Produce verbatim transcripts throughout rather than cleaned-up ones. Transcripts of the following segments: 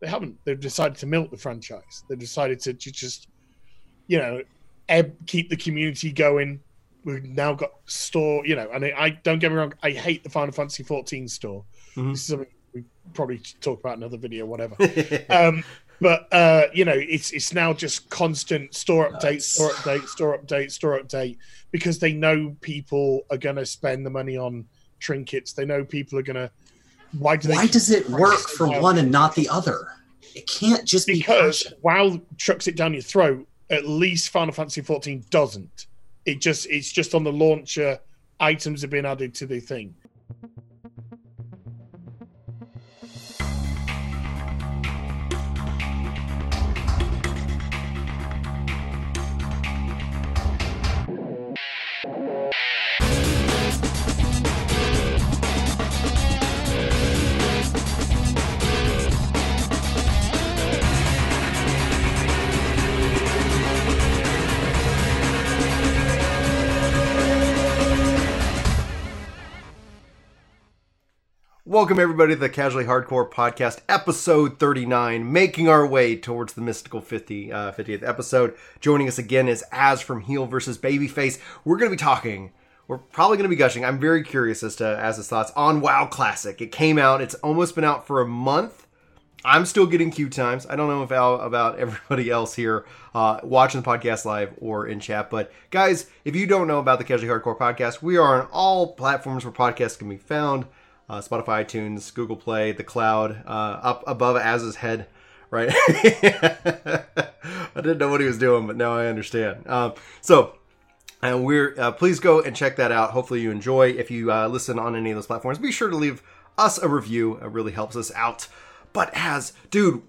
They haven't. They've decided to milk the franchise. They've decided to, to just, you know, ebb, keep the community going. We've now got store, you know, and I, I don't get me wrong, I hate the Final Fantasy fourteen store. Mm-hmm. This is something we probably talk about in another video, whatever. um, but, uh, you know, it's it's now just constant store updates, nice. store update, store update, store update, because they know people are going to spend the money on trinkets. They know people are going to... Why, do Why does it work for one and not the other? It can't just be... Because WoW chucks it down your throat, at least Final Fantasy fourteen doesn't. It just it's just on the launcher, items have been added to the thing. Welcome, everybody, to the Casually Hardcore Podcast, episode thirty-nine, making our way towards the mystical fifty, uh, fiftieth episode. Joining us again is Az from Heel versus Babyface. We're going to be talking. We're probably going to be gushing. I'm very curious as to Az's thoughts on WoW Classic. It came out. It's almost been out for a month. I'm still getting queue times. I don't know if I'll, about everybody else here uh, watching the podcast live or in chat. But, guys, if you don't know about the Casually Hardcore Podcast, we are on all platforms where podcasts can be found. Uh, Spotify, iTunes, Google Play, the cloud, uh, up above Az's head, right? I didn't know what he was doing, but now I understand. Uh, so uh, we're uh, please go and check that out. Hopefully you enjoy. If you uh, listen on any of those platforms, be sure to leave us a review. It really helps us out. But Az, dude,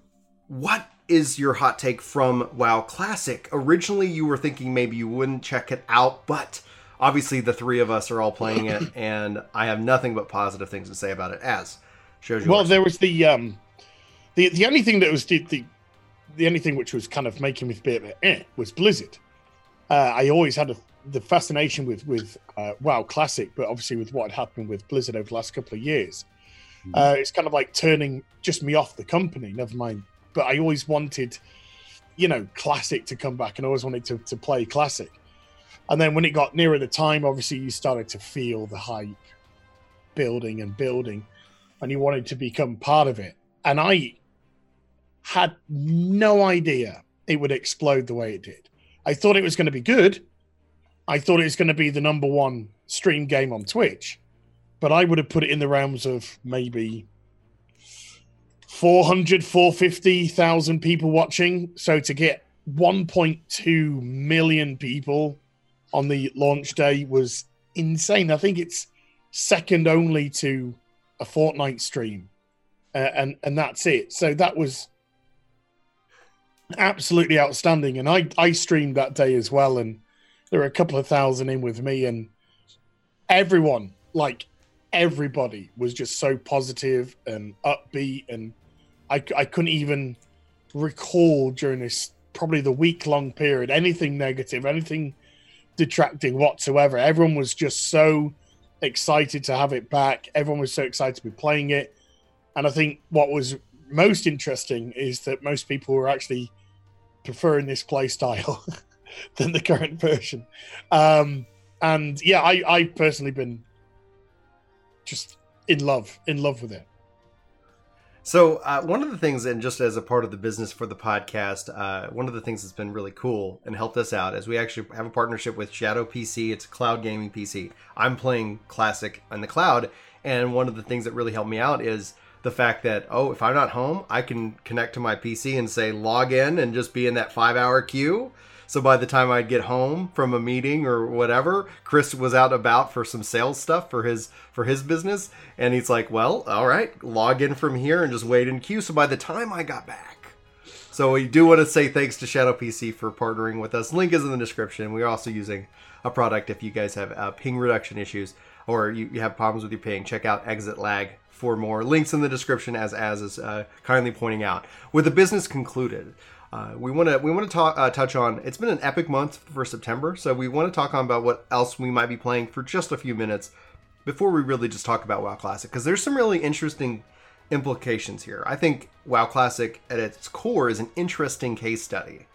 what is your hot take from WoW Classic? Originally, you were thinking maybe you wouldn't check it out, but... Obviously, the three of us are all playing it, and I have nothing but positive things to say about it. As shows you. Well, there was the um, the the only thing that was the the, the only thing which was kind of making me be a bit eh, was Blizzard. Uh, I always had a, the fascination with with uh, WoW Classic, but obviously with what had happened with Blizzard over the last couple of years, mm. uh, it's kind of like turning just me off the company. Never mind, but I always wanted, you know, Classic to come back, and I always wanted to to play Classic. And then when it got nearer the time, obviously you started to feel the hype building and building, and you wanted to become part of it. And I had no idea it would explode the way it did. I thought it was going to be good. I thought it was going to be the number one stream game on Twitch, but I would have put it in the realms of maybe four hundred, four hundred fifty thousand people watching. So to get one point two million people on the launch day was insane. I think it's second only to a Fortnite stream, uh, and and that's it. So that was absolutely outstanding. And I I streamed that day as well, and there were a couple of thousand in with me, and everyone, like everybody, was just so positive and upbeat, and I I couldn't even recall during this probably the week long period anything negative, anything detracting whatsoever. Everyone was just so excited to have it back. Everyone was so excited to be playing it. And I think what was most interesting is that most people were actually preferring this play style than the current version. Um, and yeah, I, I've personally been just in love, in love with it. So uh, one of the things, and just as a part of the business for the podcast, uh, one of the things that's been really cool and helped us out is we actually have a partnership with Shadow P C. It's a cloud gaming P C. I'm playing Classic on the cloud. And one of the things that really helped me out is the fact that, oh, if I'm not home, I can connect to my P C and say log in and just be in that five hour queue. So by the time I'd get home from a meeting or whatever, Chris was out about for some sales stuff for his for his business. And he's like, well, all right, log in from here and just wait in queue. So by the time I got back. So we do want to say thanks to Shadow P C for partnering with us. Link is in the description. We're also using a product if you guys have uh, ping reduction issues or you, you have problems with your ping. Check out Exit Lag for more. Links in the description, as Az is uh, kindly pointing out. With the business concluded, Uh, we want to we want to talk uh, touch on. It's been an epic month for September, so we want to talk on about what else we might be playing for just a few minutes before we really just talk about WoW Classic, because there's some really interesting implications here. I think WoW Classic at its core is an interesting case study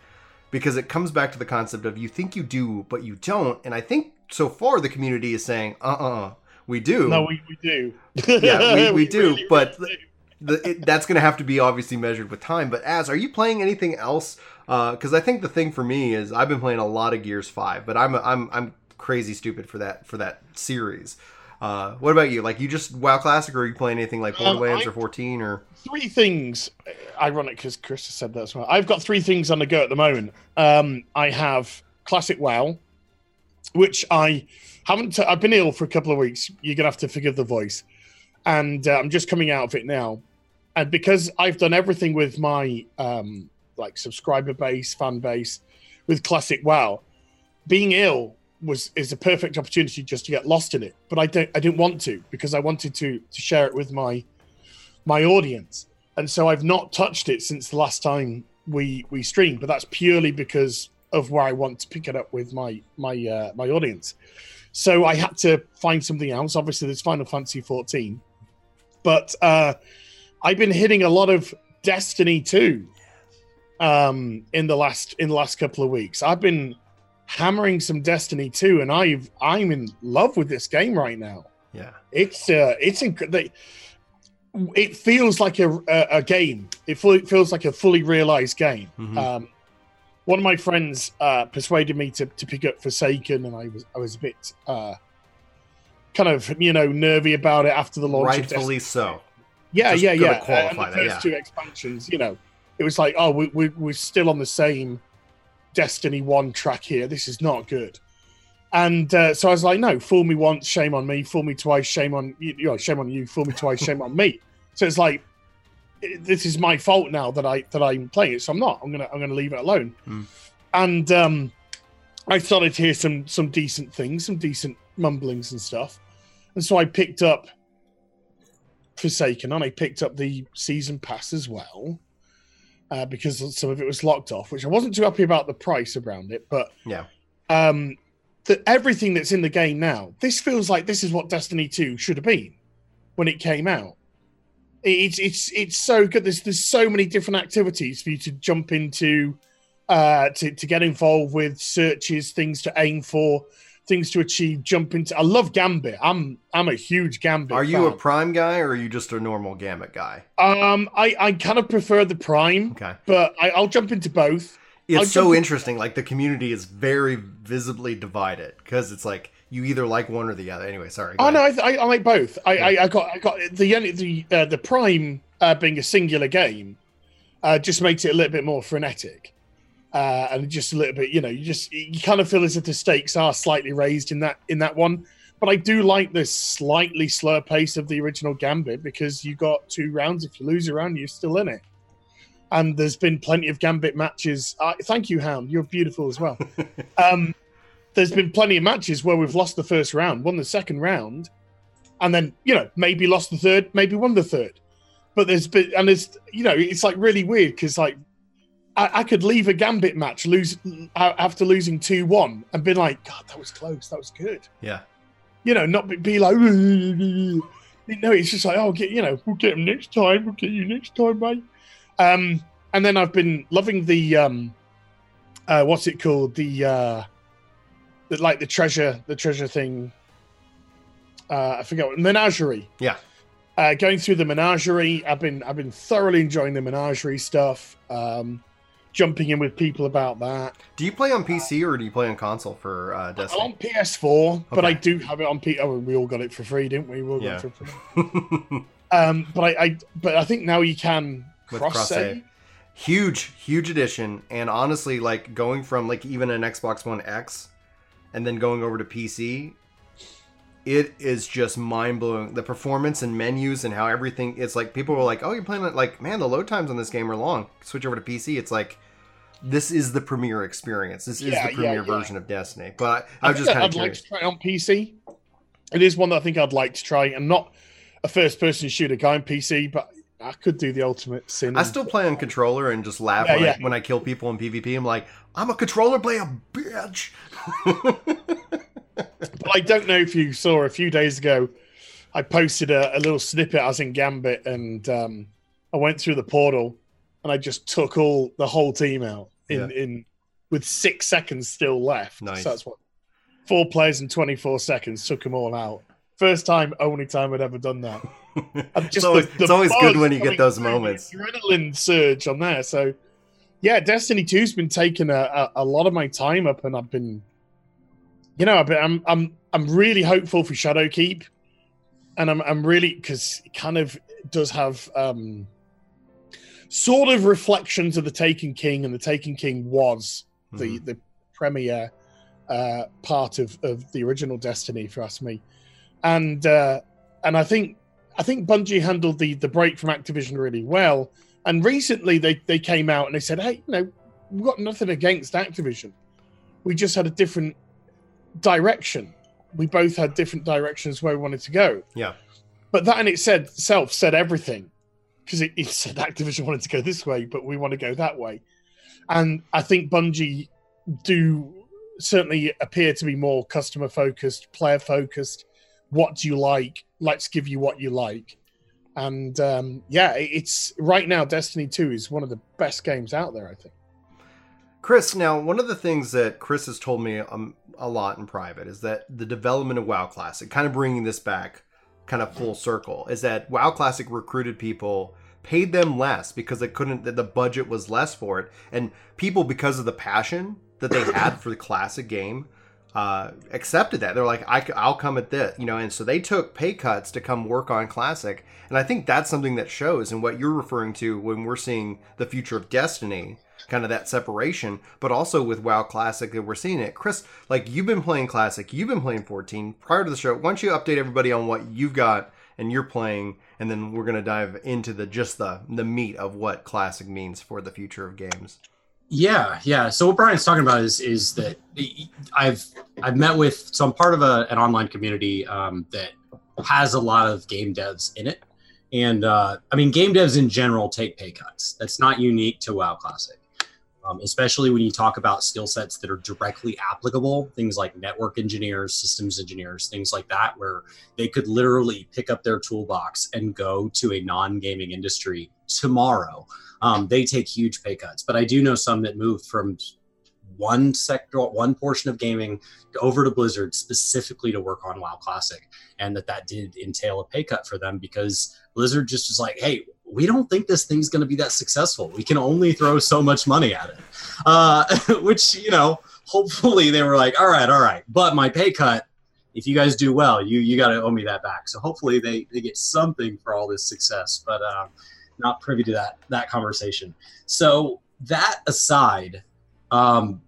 because it comes back to the concept of you think you do, but you don't. And I think so far the community is saying, uh-uh, we do. No, we, we do. Yeah, we, we, we do. Really, but really do. the, it, that's going to have to be obviously measured with time. But Az, are you playing anything else? Because uh, I think the thing for me is I've been playing a lot of Gears five, but I'm I'm I'm crazy stupid for that for that series. Uh, what about you? Like, you just WoW Classic, or are you playing anything like Borderlands um, or fourteen or three things? Ironic, because Chris has said that as well. I've got three things on the go at the moment. Um, I have Classic WoW, which I haven't. T- I've been ill for a couple of weeks. You're gonna have to forgive the voice, and uh, I'm just coming out of it now. And because I've done everything with my um, like subscriber base, fan base, with Classic WoW, being ill was is a perfect opportunity just to get lost in it. But I don't I didn't want to, because I wanted to to share it with my my audience. And so I've not touched it since the last time we we streamed, but that's purely because of where I want to pick it up with my my uh, my audience. So I had to find something else. Obviously there's Final Fantasy fourteen. But uh, I've been hitting a lot of Destiny two um, in the last in the last couple of weeks. I've been hammering some Destiny two, and I've I'm in love with this game right now. Yeah, it's uh, it's inc- it feels like a a, a game. It, fu- it feels like a fully realized game. Mm-hmm. Um, one of my friends uh, persuaded me to, to pick up Forsaken, and I was I was a bit uh, kind of you know nervy about it after the launch. Rightfully of so. Yeah, Just yeah, yeah. Qualify and the that, first yeah. two expansions, you know, it was like oh we, we we're still on the same Destiny one track here. This is not good. And uh, so I was like, no, fool me once, shame on me. Fool me twice, shame on you. you know, shame on you. Fool me twice, shame on me. So it's like, it, this is my fault now that I that I'm playing it. So I'm not. I'm gonna I'm gonna leave it alone. Mm. And um, I started to hear some some decent things, some decent mumblings and stuff. And so I picked up Forsaken, and I picked up the season pass as well. Uh, because some of it was locked off, which I wasn't too happy about the price around it. But yeah, um, the, everything that's in the game now, this feels like this is what Destiny two should have been when it came out. It, it's it's it's so good. There's there's so many different activities for you to jump into, uh, to to get involved with, searches, things to aim for, things to achieve, jump into. I love Gambit. I'm I'm a huge Gambit Are you fan. A Prime guy, or are you just a normal Gambit guy? Um, I, I kind of prefer the Prime, okay. but I, I'll jump into both. It's so interesting. Into- like, the community is very visibly divided, because it's like, you either like one or the other. Anyway, sorry. Oh, ahead. no, I, th- I like both. I, yeah. I, I got I got the the uh, the Prime uh, being a singular game uh, just makes it a little bit more frenetic. Uh, and just a little bit, you know, you just you kind of feel as if the stakes are slightly raised in that in that one. But I do like the slightly slower pace of the original Gambit, because you got two rounds. If you lose a round, you're still in it. And there's been plenty of Gambit matches. Uh, thank you, Hound. You're beautiful as well. um, there's been plenty of matches where we've lost the first round, won the second round, and then, you know, maybe lost the third, maybe won the third. But there's been, and it's, you know, it's like really weird, because like, I could leave a Gambit match lose after losing two one and be like, God, that was close. That was good. Yeah. You know, not be like, you know, it's just like, oh, get, you know, we'll get him next time. We'll get you next time, mate. Um, and then I've been loving the, um, uh, what's it called? The, uh, the, like the treasure, the treasure thing. Uh, I forget what, Menagerie. Yeah. Uh, going through the Menagerie. I've been, I've been thoroughly enjoying the Menagerie stuff. Um, jumping in with people about that. Do you play on P C or do you play on console for uh, Destiny? I'm on P S four, okay. But I do have it on P C. Oh, we all got it for free, didn't we? We all yeah. got it for free. um, but I, I, but I think now you can cross save. Huge, huge addition. And honestly, like going from like even an Xbox One X, and then going over to P C, it is just mind blowing. The performance and menus and how everything. It's like people were like, "Oh, you're playing it." Like, man, the load times on this game are long. Switch over to P C. It's like, this is the premiere experience. This is yeah, the premiere yeah, yeah. version of Destiny. But I, I was just kind of curious. I'd like to try it on P C. It is one that I think I'd like to try. I'm not a first-person shooter guy on P C, but I could do the ultimate sin. I still play on controller and just laugh yeah, when, yeah. I, when I kill people in PvP. I'm like, I'm a controller player, bitch. But I don't know if you saw a few days ago, I posted a, a little snippet. I was in Gambit, and um, I went through the portal, and I just took all the whole team out in, yeah. in with six seconds still left. Nice. So that's what four players in twenty-four seconds, took them all out. First time, only time I'd ever done that. Just it's always, the, the it's always good when you get those moments. Adrenaline surge on there. So, yeah, Destiny two's been taking a, a, a lot of my time up, and I've been, you know, I've been, I'm I'm I'm really hopeful for Shadow Keep, and I'm I'm really because it kind of does have um, sort of reflections of The Taken King, and The Taken King was mm-hmm. the the premiere uh, part of of the original Destiny, if you ask me, and uh, and I think. I think Bungie handled the, the break from Activision really well. And recently they, they came out and they said, hey, you know, we've got nothing against Activision. We just had a different direction. We both had different directions where we wanted to go. Yeah. But that in itself said everything. Because it, it said Activision wanted to go this way, but we want to go that way. And I think Bungie do certainly appear to be more customer-focused, player-focused. What do you like? Let's give you what you like. And um, yeah, it's right now Destiny two is one of the best games out there, I think. Chris, now one of the things that Chris has told me um, a lot in private is that the development of WoW Classic, kind of bringing this back kind of full circle, is that WoW Classic recruited people, paid them less because they couldn't, the budget was less for it. And people, because of the passion that they had for the classic game, Uh, accepted that. They're like, I, I'll come at this, you know, and so they took pay cuts to come work on Classic. And I think that's something that shows in what you're referring to when we're seeing the future of Destiny, kind of that separation, but also with WoW Classic that we're seeing it. Chris, like you've been playing Classic, you've been playing fourteen prior to the show. Why don't you update everybody on what you've got and you're playing, and then we're going to dive into the just the, the meat of what Classic means for the future of games. Yeah, yeah. So what Brian's talking about is is that I've I've met with, so I'm part of a, an online community um, that has a lot of game devs in it. And uh, I mean, game devs in general take pay cuts. That's not unique to WoW Classic, um, especially when you talk about skill sets that are directly applicable, things like network engineers, systems engineers, things like that, where they could literally pick up their toolbox and go to a non-gaming industry tomorrow. Um, they take huge pay cuts, but I do know some that moved from one sector, one portion of gaming over to Blizzard specifically to work on WoW Classic, and that that did entail a pay cut for them because Blizzard just was like, hey, we don't think this thing's going to be that successful. We can only throw so much money at it, uh, which, you know, hopefully they were like, all right, all right, but my pay cut, if you guys do well, you you got to owe me that back. So hopefully they, they get something for all this success, but um, not privy to that that conversation. So that aside, um,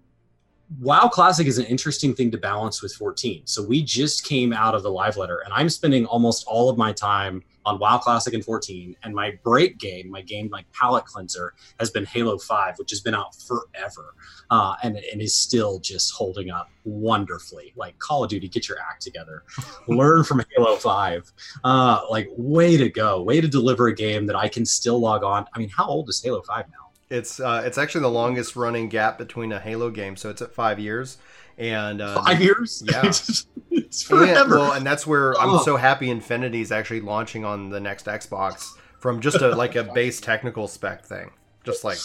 WoW Classic is an interesting thing to balance with fourteen. So we just came out of the live letter, and I'm spending almost all of my time on WoW Classic and fourteen, and my break game, my game, my palate cleanser, has been Halo five, which has been out forever, uh, and, and is still just holding up wonderfully. Like, Call of Duty, get your act together. Learn from Halo five. Uh, like, way to go. Way to deliver a game that I can still log on. I mean, how old is Halo five now? It's uh, it's actually the longest running gap between a Halo game, so it's at five years. And um, five years, yeah, it's forever. And, well, and that's where oh. I'm so happy Infinity is actually launching on the next Xbox from just a like a base technical spec thing. Just like,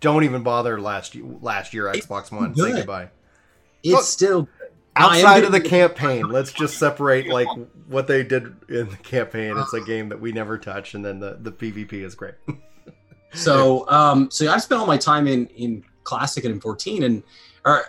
don't even bother last last year Xbox it's One. Good. Say goodbye. It's Look, still outside of the campaign. Let's just separate like what they did in the campaign. It's a game that we never touch, and then the, the PvP is great. So, um, so I spent all my time in, in Classic and in fourteen, and or,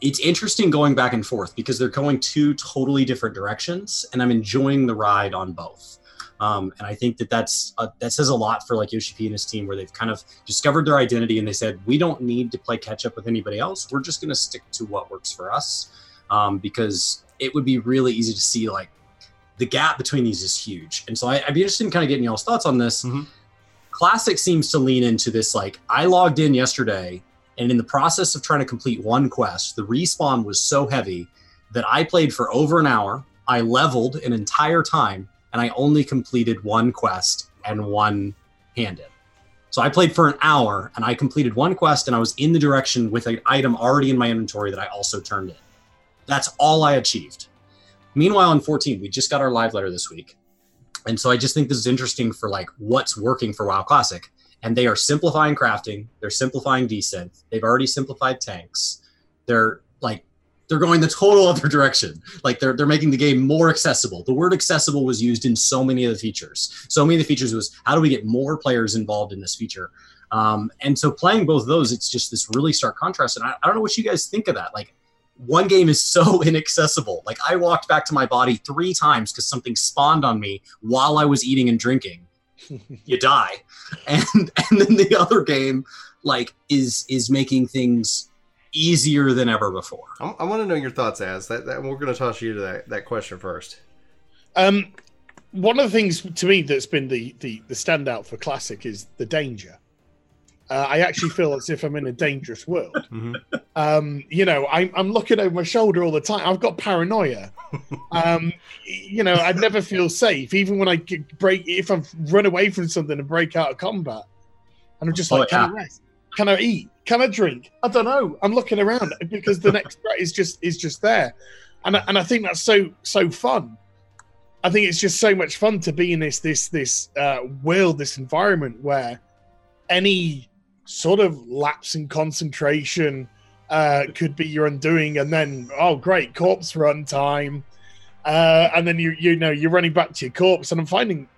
it's interesting going back and forth because they're going two totally different directions, and I'm enjoying the ride on both. Um, and I think that that's uh, that says a lot for like Yoshi P and his team, where they've kind of discovered their identity and they said, we don't need to play catch up with anybody else. We're just going to stick to what works for us, um, because it would be really easy to see like the gap between these is huge. And so I, I'd be interested in kind of getting y'all's thoughts on this. Mm-hmm. Classic seems to lean into this, like, I logged in yesterday, and in the process of trying to complete one quest, the respawn was so heavy that I played for over an hour, I leveled an entire time, and I only completed one quest and one hand-in. So I played for an hour, and I completed one quest, and I was in the direction with an item already in my inventory that I also turned in. That's all I achieved. Meanwhile, in fourteen, we just got our live letter this week. And so I just think this is interesting for like what's working for WoW Classic. And they are simplifying crafting. They're simplifying desynth. They've already simplified tanks. They're like, they're going the total other direction. Like they're, they're making the game more accessible. The word accessible was used in so many of the features. So many of the features was, how do we get more players involved in this feature? Um, and so playing both of those, it's just this really stark contrast. And I, I don't know what you guys think of that. Like, one game is so inaccessible. Like, I walked back to my body three times because something spawned on me while I was eating and drinking. You die. And and then the other game, like, is is making things easier than ever before. I, I want to know your thoughts, Az. That, that we're going to toss you to that, that question first. Um, one of the things to me that's been the, the, the standout for Classic is the danger. Uh, I actually feel as if I'm in a dangerous world. Mm-hmm. Um, you know, I'm, I'm looking over my shoulder all the time. I've got paranoia. Um, you know, I never feel safe, even when I break. If I've run away from something and break out of combat, and I'm just like, oh, yeah. Can I rest? Can I eat? Can I drink? I don't know. I'm looking around because the next threat is just is just there, and I, and I think that's so so fun. I think it's just so much fun to be in this this this uh, world, this environment where any sort of lapse in concentration uh, could be your undoing, and then, oh great, corpse run time, uh, and then you you know you're running back to your corpse, and I'm finding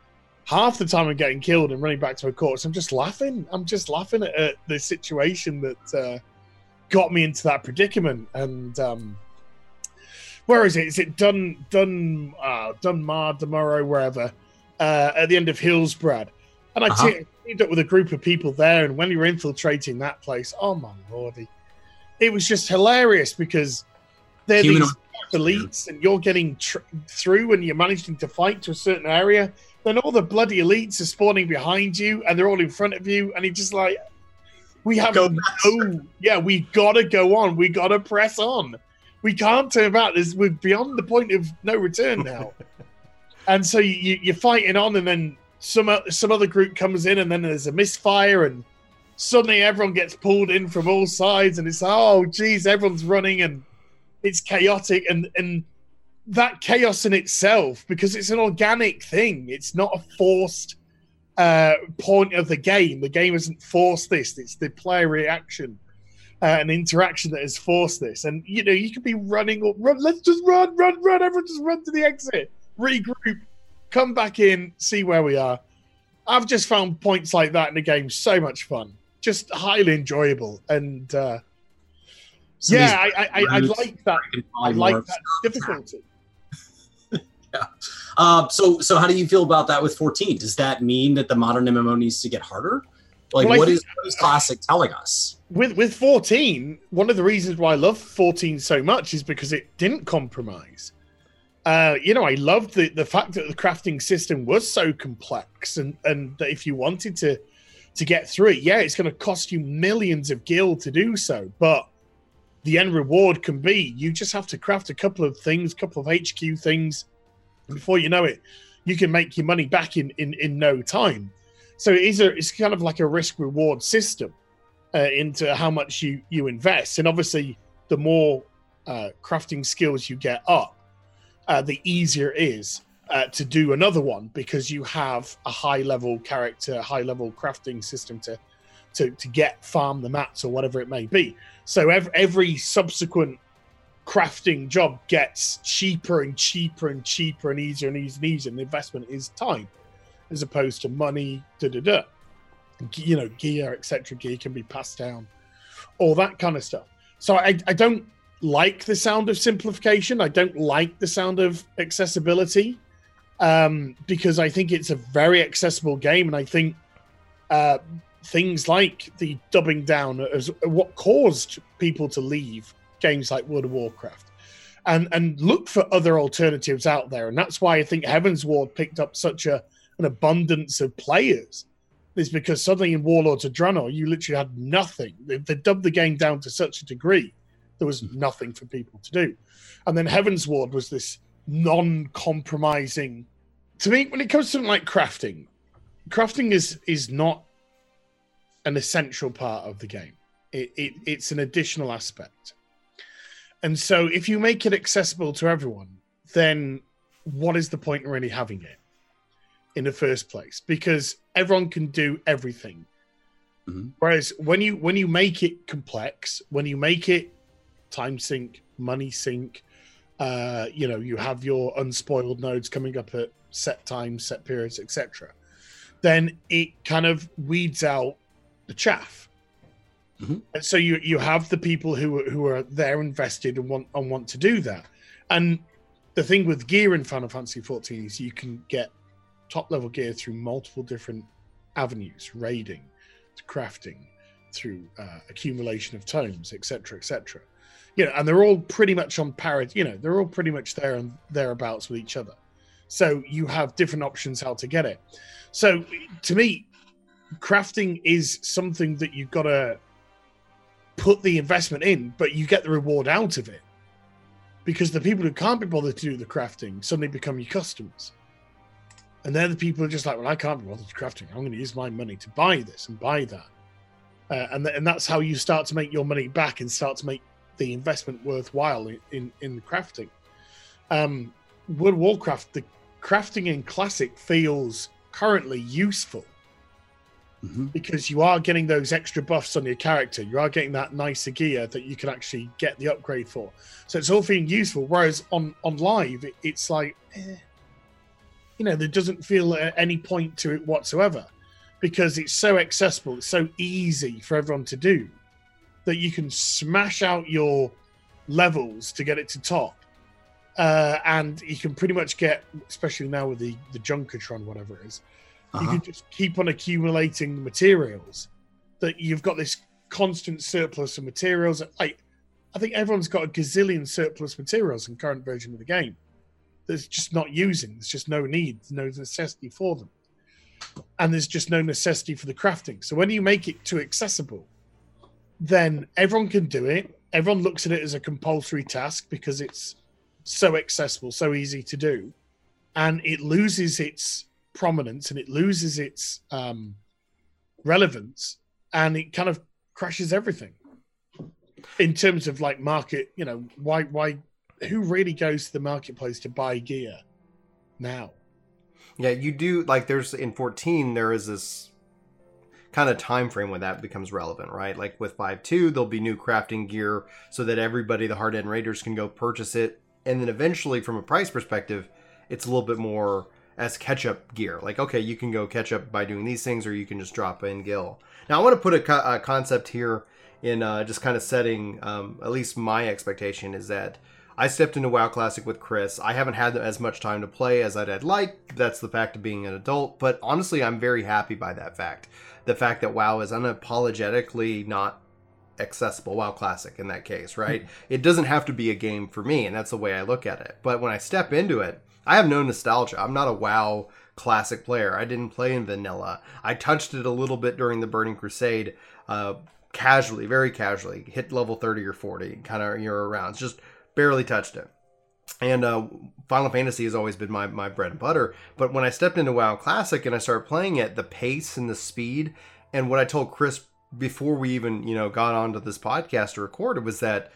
half the time I'm getting killed and running back to a corpse, I'm just laughing, I'm just laughing at, at the situation that uh, got me into that predicament. And um, where is it? Is it Dun Dun uh, Dunmar Demuro wherever uh, at the end of Hillsbrad? And I uh-huh. t- up with a group of people there, and when you were infiltrating that place, oh my lordy, it was just hilarious because they're Human these on- elites, and you're getting tr- through, and you're managing to fight to a certain area. Then all the bloody elites are spawning behind you, and they're all in front of you, and it's just like, we have go no, yeah, we gotta go on, we gotta press on, we can't turn back. This we're beyond the point of no return now, and so you, you're fighting on, and then. Some some other group comes in, and then there's a misfire, and suddenly everyone gets pulled in from all sides, and it's like, oh geez, everyone's running, and it's chaotic, and and that chaos in itself, because it's an organic thing, it's not a forced uh, point of the game. The game hasn't forced this; it's the player reaction uh, and interaction that has forced this. And you know, you could be running or run. Let's just run, run, run. Everyone just run to the exit, regroup. Come back in, see where we are. I've just found points like that in the game so much fun, just highly enjoyable, and uh, yeah, I, I, I like that. I like that difficulty. yeah. Uh, so, so how do you feel about that with fourteen? Does that mean that the modern M M O needs to get harder? Like, well, what, I, is, what is Classic telling us? With with fourteen, one of the reasons why I love fourteen so much is because it didn't compromise. Uh, you know, I loved the, the fact that the crafting system was so complex, and, and that if you wanted to to get through it, yeah, it's going to cost you millions of gil to do so. But the end reward can be you just have to craft a couple of things, a couple of H Q things. Before you know it, you can make your money back in, in, in no time. So it is a, it's kind of like a risk-reward system uh, into how much you, you invest. And obviously, the more uh, crafting skills you get up, Uh, the easier it is uh, to do another one, because you have a high-level character, high-level crafting system to, to to get, farm the mats or whatever it may be. So every, every subsequent crafting job gets cheaper and cheaper and cheaper and easier and easier and easier. And the investment is time, as opposed to money, da da da. You know, gear, et cetera. Gear can be passed down, all that kind of stuff. So I, I don't. like the sound of simplification. I don't like the sound of accessibility, um, because I think it's a very accessible game, and I think uh, things like the dumbing down is what caused people to leave games like World of Warcraft and and look for other alternatives out there. And that's why I think Heavensward picked up such a an abundance of players, is because suddenly in Warlords of Draenor you literally had nothing. They, they dubbed the game down to such a degree. There was nothing for people to do. And then Heavensward was this non-compromising... To me, when it comes to something like crafting, crafting is is not an essential part of the game. It, it, it's an additional aspect. And so if you make it accessible to everyone, then what is the point in really having it in the first place? Because everyone can do everything. Mm-hmm. Whereas when you when you make it complex, when you make it time sync, money sync, uh, you know, you have your unspoiled nodes coming up at set times, set periods, et cetera, then it kind of weeds out the chaff. Mm-hmm. And so you you have the people who who are there invested and want and want to do that. And the thing with gear in Final Fantasy fourteen is you can get top level gear through multiple different avenues, raiding, to crafting, through uh, accumulation of tomes, et cetera, et cetera. You know, and they're all pretty much on parity. You know, they're all pretty much there and thereabouts with each other. So you have different options how to get it. So to me, crafting is something that you've got to put the investment in, but you get the reward out of it, because the people who can't be bothered to do the crafting suddenly become your customers. And they're the people who are just like, well, I can't be bothered to crafting. I'm going to use my money to buy this and buy that. Uh, and, th- and that's how you start to make your money back and start to make the investment worthwhile in, in, in the crafting. Um, World of Warcraft, the crafting in Classic feels currently useful, mm-hmm. because you are getting those extra buffs on your character. You are getting that nicer gear that you can actually get the upgrade for. So it's all feeling useful. Whereas on, on live, it, it's like... Eh. You know, there doesn't feel at any point to it whatsoever, because it's so accessible, it's so easy for everyone to do, that you can smash out your levels to get it to top, uh, and you can pretty much get, especially now with the the Junkatron, whatever it is, uh-huh. you can just keep on accumulating materials. That you've got this constant surplus of materials. I, I think everyone's got a gazillion surplus materials in current version of the game. There's just not using. There's just no need, no necessity for them. And there's just no necessity for the crafting. So when you make it too accessible, then everyone can do it. Everyone looks at it as a compulsory task because it's so accessible, so easy to do. And it loses its prominence and it loses its um, relevance. And it kind of crashes everything in terms of like market, you know, why, why, who really goes to the marketplace to buy gear now? Yeah, you do. Like, there's in fourteen, there is this kind of time frame when that becomes relevant, right? Like with five point two, there'll be new crafting gear so that everybody, the hard-end raiders, can go purchase it. And then eventually, from a price perspective, it's a little bit more as catch-up gear. Like, okay, you can go catch up by doing these things, or you can just drop in gil. Now, I want to put a, co- a concept here in uh, just kind of setting, um, at least my expectation is that I stepped into WoW Classic with Chris. I haven't had as much time to play as I'd, I'd like. That's the fact of being an adult. But honestly, I'm very happy by that fact. The fact that WoW is unapologetically not accessible. WoW Classic in that case, right? Mm-hmm. It doesn't have to be a game for me, and that's the way I look at it. But when I step into it, I have no nostalgia. I'm not a WoW Classic player. I didn't play in vanilla. I touched it a little bit during the Burning Crusade, uh, casually, very casually. Hit level thirty or forty, kind of year around. It's just... barely touched it. And uh, Final Fantasy has always been my, my bread and butter. But when I stepped into WoW Classic and I started playing it, the pace and the speed, and what I told Chris before we even, you know, got onto this podcast to record it, was that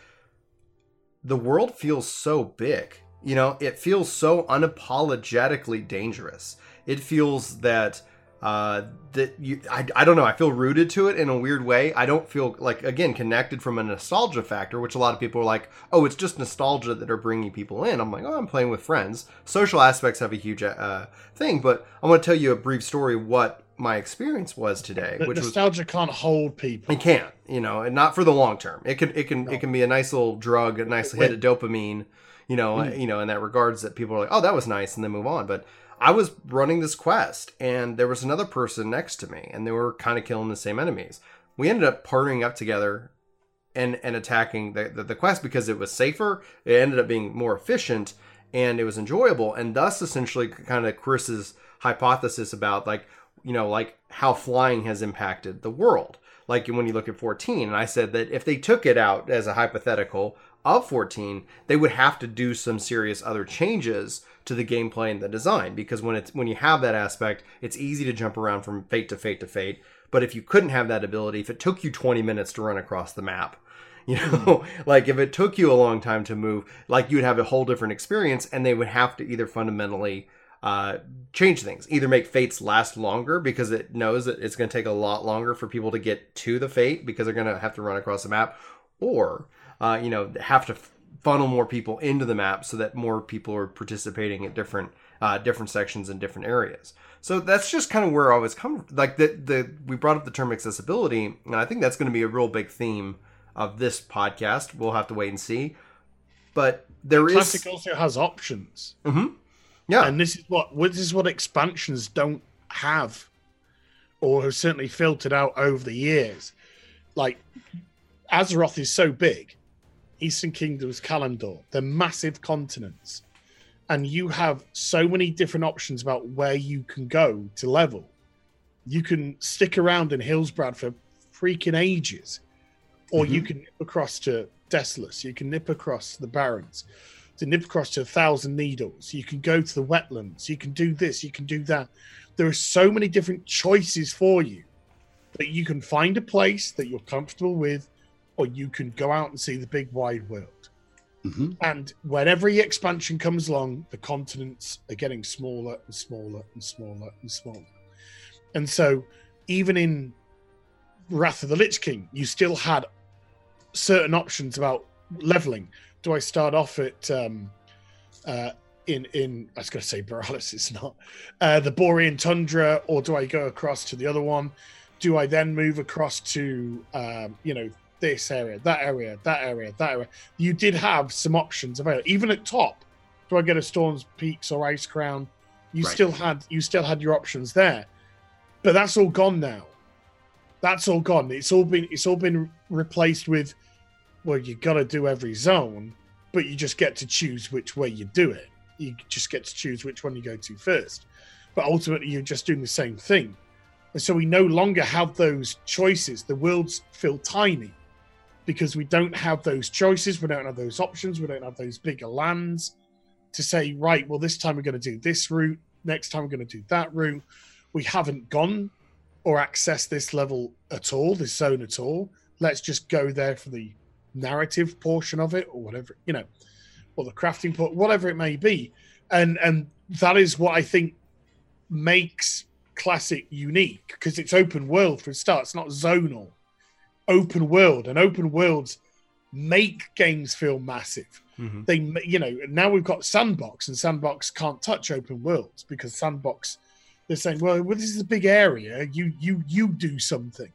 the world feels so big. You know, it feels so unapologetically dangerous. It feels that uh, that you, I, I don't know, I feel rooted to it in a weird way. I don't feel like, again, connected from a nostalgia factor, which a lot of people are like, oh, it's just nostalgia that are bringing people in. I'm like, oh, I'm playing with friends. Social aspects have a huge uh, thing, but I want to tell you a brief story what my experience was today. But which nostalgia was, can't hold people. It can't, you know, and not for the long term. It can, it can, no. It can be a nice little drug, a nice it hit went. of dopamine, you know, mm. you know, in that regards that people are like, oh, that was nice, and then move on. But I was running this quest, and there was another person next to me, and they were kind of killing the same enemies. We ended up partnering up together and, and attacking the, the, the quest because it was safer, it ended up being more efficient, and it was enjoyable, and thus essentially kind of Chris's hypothesis about, like, you know, like how flying has impacted the world. Like when you look at fourteen, and I said that if they took it out as a hypothetical of fourteen, they would have to do some serious other changes to the gameplay and the design, because when it's when you have that aspect, it's easy to jump around from fate to fate to fate. But if you couldn't have that ability, if it took you twenty minutes to run across the map, You know, like if it took you a long time to move, like you would have a whole different experience, and they would have to either fundamentally uh, change things, either make fates last longer because it knows that it's going to take a lot longer for people to get to the fate because they're going to have to run across the map, or, uh, you know, have to funnel more people into the map so that more people are participating at different uh, different sections in different areas. So that's just kind of where I was coming from. Like the, the, we brought up the term accessibility, and I think that's going to be a real big theme of this podcast. We'll have to wait and see. But there Classic is... Classic also has options. Mm-hmm. Yeah. And this is what this is what expansions don't have, or have certainly filtered out over the years. Like, Azeroth is so big. Eastern Kingdoms, Kalimdor, they're massive continents. And you have so many different options about where you can go to level. You can stick around in Hillsbrad for freaking ages. Or mm-hmm. you can nip across to Desolus. You can nip across the Barrens. To nip across to a Thousand Needles. You can go to the Wetlands. You can do this. You can do that. There are so many different choices for you that you can find a place that you're comfortable with, or you can go out and see the big wide world. Mm-hmm. And when every expansion comes along, the continents are getting smaller and smaller and smaller and smaller. And so even in Wrath of the Lich King, you still had certain options about leveling. Do I start off at um, uh, in in I was going to say Borealis, it's not uh, the Borean Tundra, or do I go across to the other one? Do I then move across to um, you know this area, that area, that area, that area? You did have some options available. Even at top, do I go to Storm's Peaks or Ice Crown? You right. still had you still had your options there, but that's all gone now. That's all gone. It's all been it's all been replaced with, well, you got to do every zone, but you just get to choose which way you do it. You just get to choose which one you go to first. But ultimately, you're just doing the same thing. And so we no longer have those choices. The worlds feel tiny because we don't have those choices. We don't have those options. We don't have those bigger lands to say, right, well, this time we're going to do this route. Next time we're going to do that route. We haven't gone or access this level at all, this zone at all. Let's just go there for the narrative portion of it, or whatever, you know, or the crafting port, whatever it may be. And and that is what I think makes Classic unique, because it's open world for a start. It's not zonal. Open world, and open worlds make games feel massive. Mm-hmm. They, you know, now we've got Sandbox, and Sandbox can't touch open worlds because Sandbox, they're saying, well, well, this is a big area. You you you do something.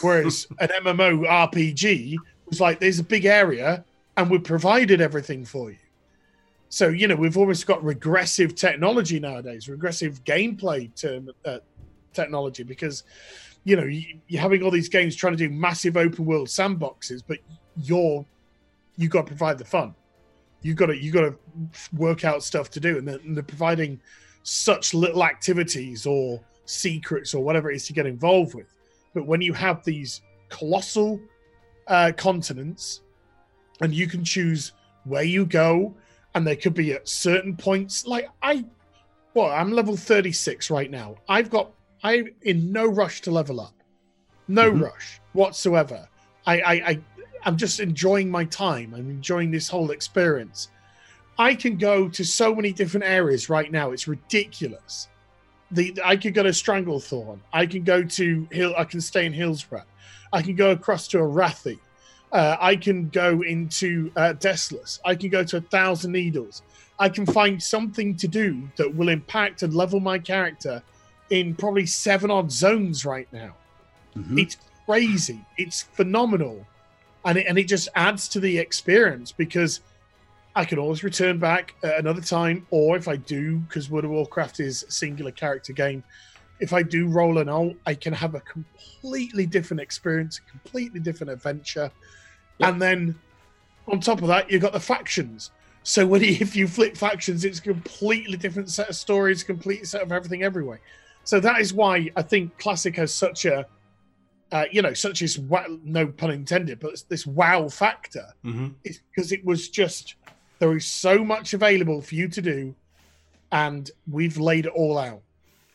Whereas an MMORPG was like, there's a big area, and we provided everything for you. So, you know, we've almost got regressive technology nowadays, regressive gameplay term, uh, technology, because, you know, you, you're having all these games trying to do massive open world sandboxes, but you're you got to provide the fun. You got to you got to work out stuff to do, and they're, and they're providing such little activities or secrets or whatever it is to get involved with. But when you have these colossal uh, continents and you can choose where you go, and they could be at certain points, like I, well, I'm level thirty-six right now. I've got, I'm in no rush to level up. No mm-hmm. rush whatsoever. I, I, I, I'm just enjoying my time. I'm enjoying this whole experience. I can go to so many different areas right now. It's ridiculous. The I could go to Stranglethorn. I can go to Hill. I can stay in Hillsborough. I can go across to Arathi. Uh, I can go into uh, Desolus. I can go to a Thousand Needles. I can find something to do that will impact and level my character in probably seven odd zones right now. Mm-hmm. It's crazy. It's phenomenal, and it, and it just adds to the experience, because I can always return back at another time, or if I do, because World of Warcraft is a singular character game, if I do roll an alt, I can have a completely different experience, a completely different adventure. Yep. And then on top of that, you've got the factions. So when you, if you flip factions, it's a completely different set of stories, complete set of everything every way. So that is why I think Classic has such a, uh, you know, such as, no pun intended, but this wow factor. Mm-hmm. It's because it was just... There is so much available for you to do, and we've laid it all out.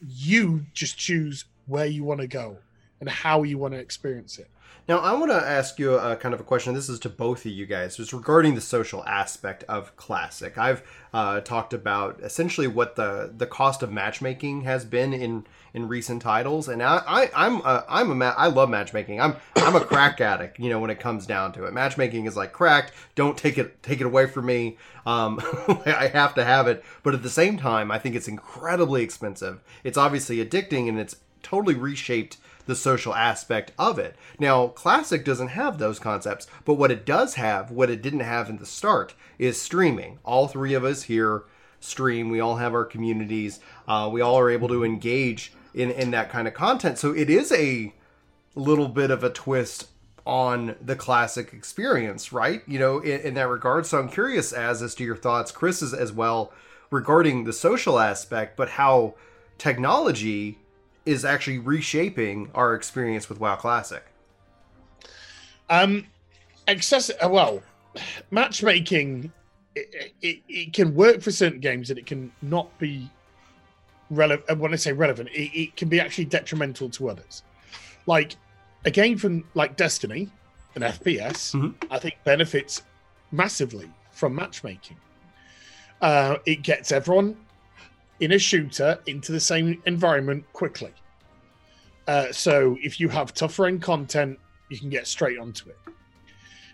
You just choose where you want to go. and how you want to experience it. Now, I want to ask you a kind of a question. This is to both of you guys. It's regarding the social aspect of Classic. I've uh, talked about essentially what the, the cost of matchmaking has been in, in recent titles, and I, I I'm a, I'm a ma- I love matchmaking. I'm I'm a crack addict. You know, when it comes down to it, matchmaking is like cracked. Don't take it take it away from me. Um, I have to have it. But at the same time, I think it's incredibly expensive. It's obviously addicting, and it's totally reshaped the social aspect of it. Now, Classic doesn't have those concepts, but what it does have, what it didn't have in the start, is streaming. All three of us here stream. We all have our communities. Uh, we all are able to engage in, in that kind of content. So it is a little bit of a twist on the Classic experience, right? You know, in, in that regard. So I'm curious as, as to your thoughts, Chris's as well, regarding the social aspect, but how technology is actually reshaping our experience with WoW Classic. Um, excess, well, matchmaking, it, it, it can work for certain games and it can not be relevant. When I say relevant, it, it can be actually detrimental to others. Like a game from like Destiny, an F P S, mm-hmm. I think benefits massively from matchmaking. Uh, it gets everyone in a shooter into the same environment quickly. Uh, so if you have tougher end content, you can get straight onto it.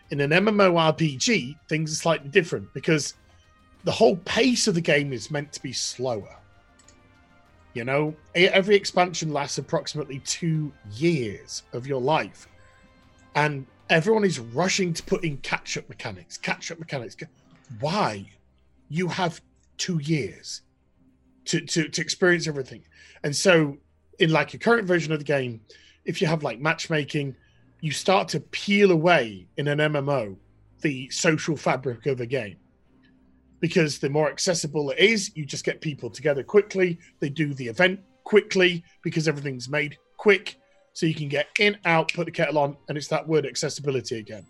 In an MMORPG, things are slightly different because the whole pace of the game is meant to be slower. You know, every expansion lasts approximately two years of your life. And everyone is rushing to put in catch-up mechanics, catch-up mechanics. Why? You have two years. To, to, to experience everything. And so in like your current version of the game, if you have like matchmaking, you start to peel away in an M M O the social fabric of a game. Because the more accessible it is, you just get people together quickly. They do the event quickly because everything's made quick. So you can get in, out, put the kettle on, and it's that word accessibility again.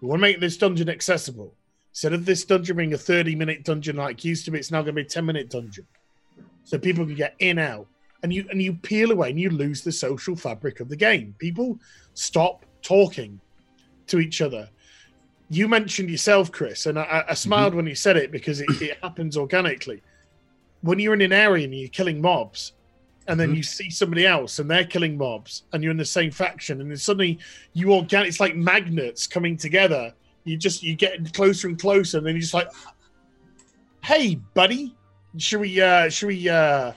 We want to make this dungeon accessible. Instead of this dungeon being a thirty-minute dungeon like it used to be, it's now going to be a ten-minute dungeon. So people can get in, out, and you and you peel away and you lose the social fabric of the game. People stop talking to each other. You mentioned yourself, Chris, and I, I smiled mm-hmm. when you said it because it, it happens organically. When you're in an area and you're killing mobs, and then mm-hmm. you see somebody else and they're killing mobs, and you're in the same faction, and then suddenly you organic, it's like magnets coming together. You just you get closer and closer, and then you're just like, "Hey, buddy. Should we uh, should we uh,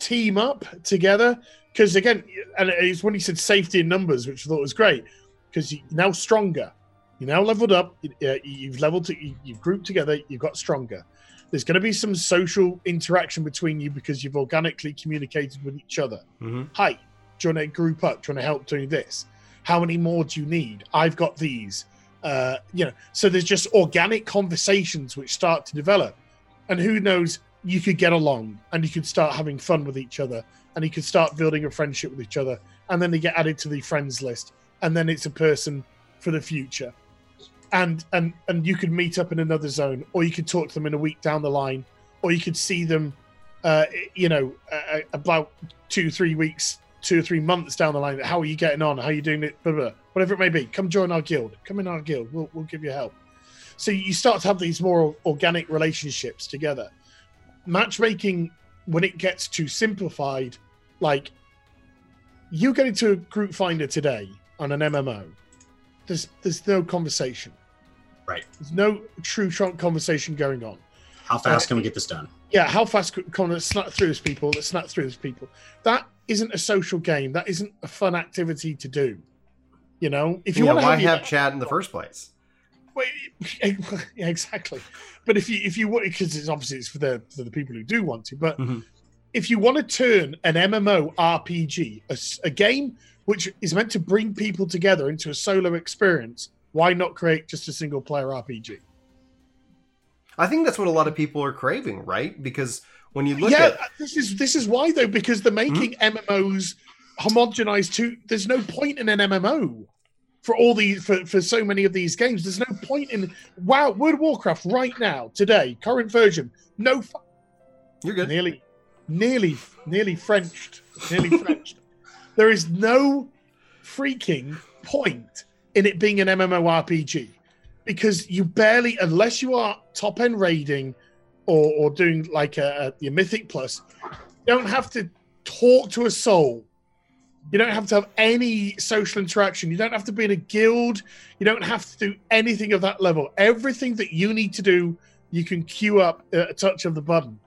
team up together?" Because again, and it's when he said safety in numbers, which I thought was great, because you're now stronger. You're now leveled up. You've leveled. To, you've grouped together. You've got stronger. There's going to be some social interaction between you because you've organically communicated with each other. Mm-hmm. Hi, do you want to group up? Do you want to help doing this? How many more do you need? I've got these. Uh, you know, so there's just organic conversations which start to develop, and who knows. You could get along and you could start having fun with each other and you could start building a friendship with each other, and then they get added to the friends list, and then it's a person for the future. And and and you could meet up in another zone, or you could talk to them in a week down the line, or you could see them, uh, you know, uh, about two, three weeks, two or three months down the line. How are you getting on? How are you doing it? Blah, blah, whatever it may be. Come join our guild. Come in our guild. We'll, we'll give you help. So you start to have these more organic relationships together. Matchmaking, when it gets too simplified, like you get into a group finder today on an M M O, there's there's no conversation, right? There's no true trunk conversation going on. How fast uh, can we get this done? Yeah, how fast can, can we snap through this people? Let's snap through this people. That isn't a social game. That isn't a fun activity to do. You know, if you yeah, want to why have, have chat in the first place. Well, yeah, exactly, but if you if you want, because it's obviously it's for the for the people who do want to. But mm-hmm. if you want to turn an MMORPG, a, a game which is meant to bring people together into a solo experience, why not create just a single player R P G? I think that's what a lot of people are craving, right? Because when you look yeah, at this is this is why though, because they're making mm-hmm. M M Os homogenized to. There's no point in an M M O. For all these, for, for so many of these games, there's no point in WoW, World of Warcraft right now, today, current version. No, fu- you're good. Nearly, nearly, nearly Frenched, nearly Frenched. There is no freaking point in it being an MMORPG, because you barely, unless you are top end raiding or, or doing like a, a your Mythic Plus, you don't have to talk to a soul. You don't have to have any social interaction. You don't have to be in a guild. You don't have to do anything of that level. Everything that you need to do, you can queue up at a touch of the button.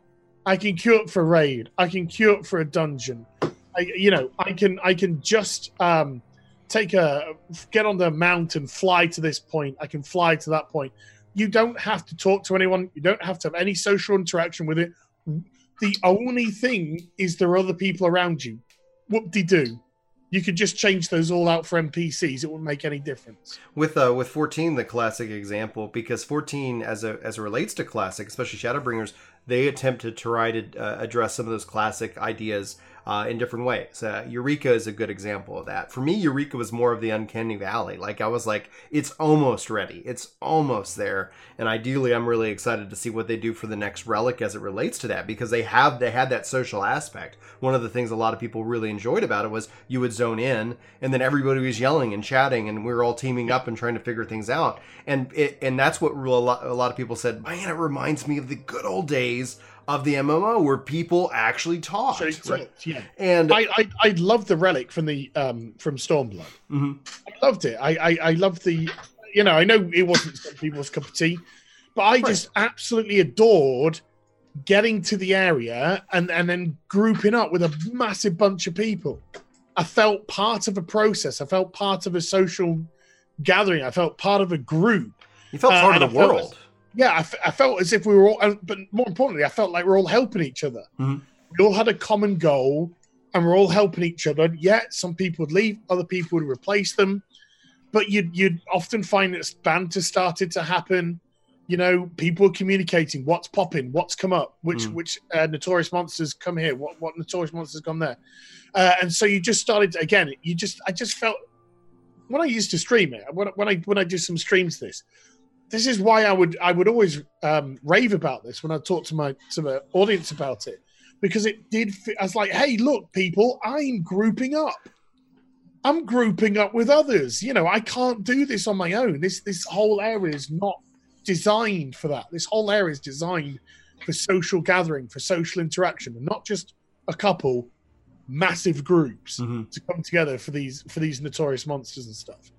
I can queue up for a raid. I can queue up for a dungeon. I, you know, I can I can just um, take a get on the mountain, fly to this point. I can fly to that point. You don't have to talk to anyone. You don't have to have any social interaction with it. The only thing is there are other people around you. Whoop-de-doo. You could just change those all out for N P Cs. It wouldn't make any difference. With uh, with fourteen, the classic example, because fourteen, as a, as it relates to classic, especially Shadowbringers, they attempted to try to uh, address some of those classic ideas uh, in different ways. Uh, Eureka is a good example of that. For me, Eureka was more of the uncanny valley. Like I was like, it's almost ready. It's almost there. And ideally, I'm really excited to see what they do for the next relic as it relates to that, because they have they had that social aspect. One of the things a lot of people really enjoyed about it was you would zone in, and then everybody was yelling and chatting, and we were all teaming up and trying to figure things out. And it, and that's what a lot, a lot of people said, man, it reminds me of the good old days of the M M O where people actually talked. So right? Yeah. And I, I I loved the relic from the um from Stormblood. Mm-hmm. I loved it. I, I I loved the, you know, I know it wasn't some people's cup of tea, but I right. just absolutely adored getting to the area and, and then grouping up with a massive bunch of people. I felt part of a process. I felt part of a social gathering. I felt part of a group. You felt part uh, of the world. Yeah, I, f- I felt as if we were all, but more importantly, I felt like we we're all helping each other. Mm-hmm. We all had a common goal, and we're all helping each other. Yeah, some people would leave, other people would replace them, but you'd you'd often find that banter started to happen. You know, people were communicating, what's popping, what's come up, which mm. which uh, notorious monsters come here, what what notorious monsters come there, uh, and so you just started to, again. You just I just felt when I used to stream it, when when I when I do some streams, this. This is why I would I would always um, rave about this when I talk to my to my audience about it, because it did. I was like, hey, look, people, I'm grouping up. I'm grouping up with others. You know, I can't do this on my own. This this whole area is not designed for that. This whole area is designed for social gathering, for social interaction, and not just a couple, massive groups mm-hmm. to come together for these for these notorious monsters and stuff.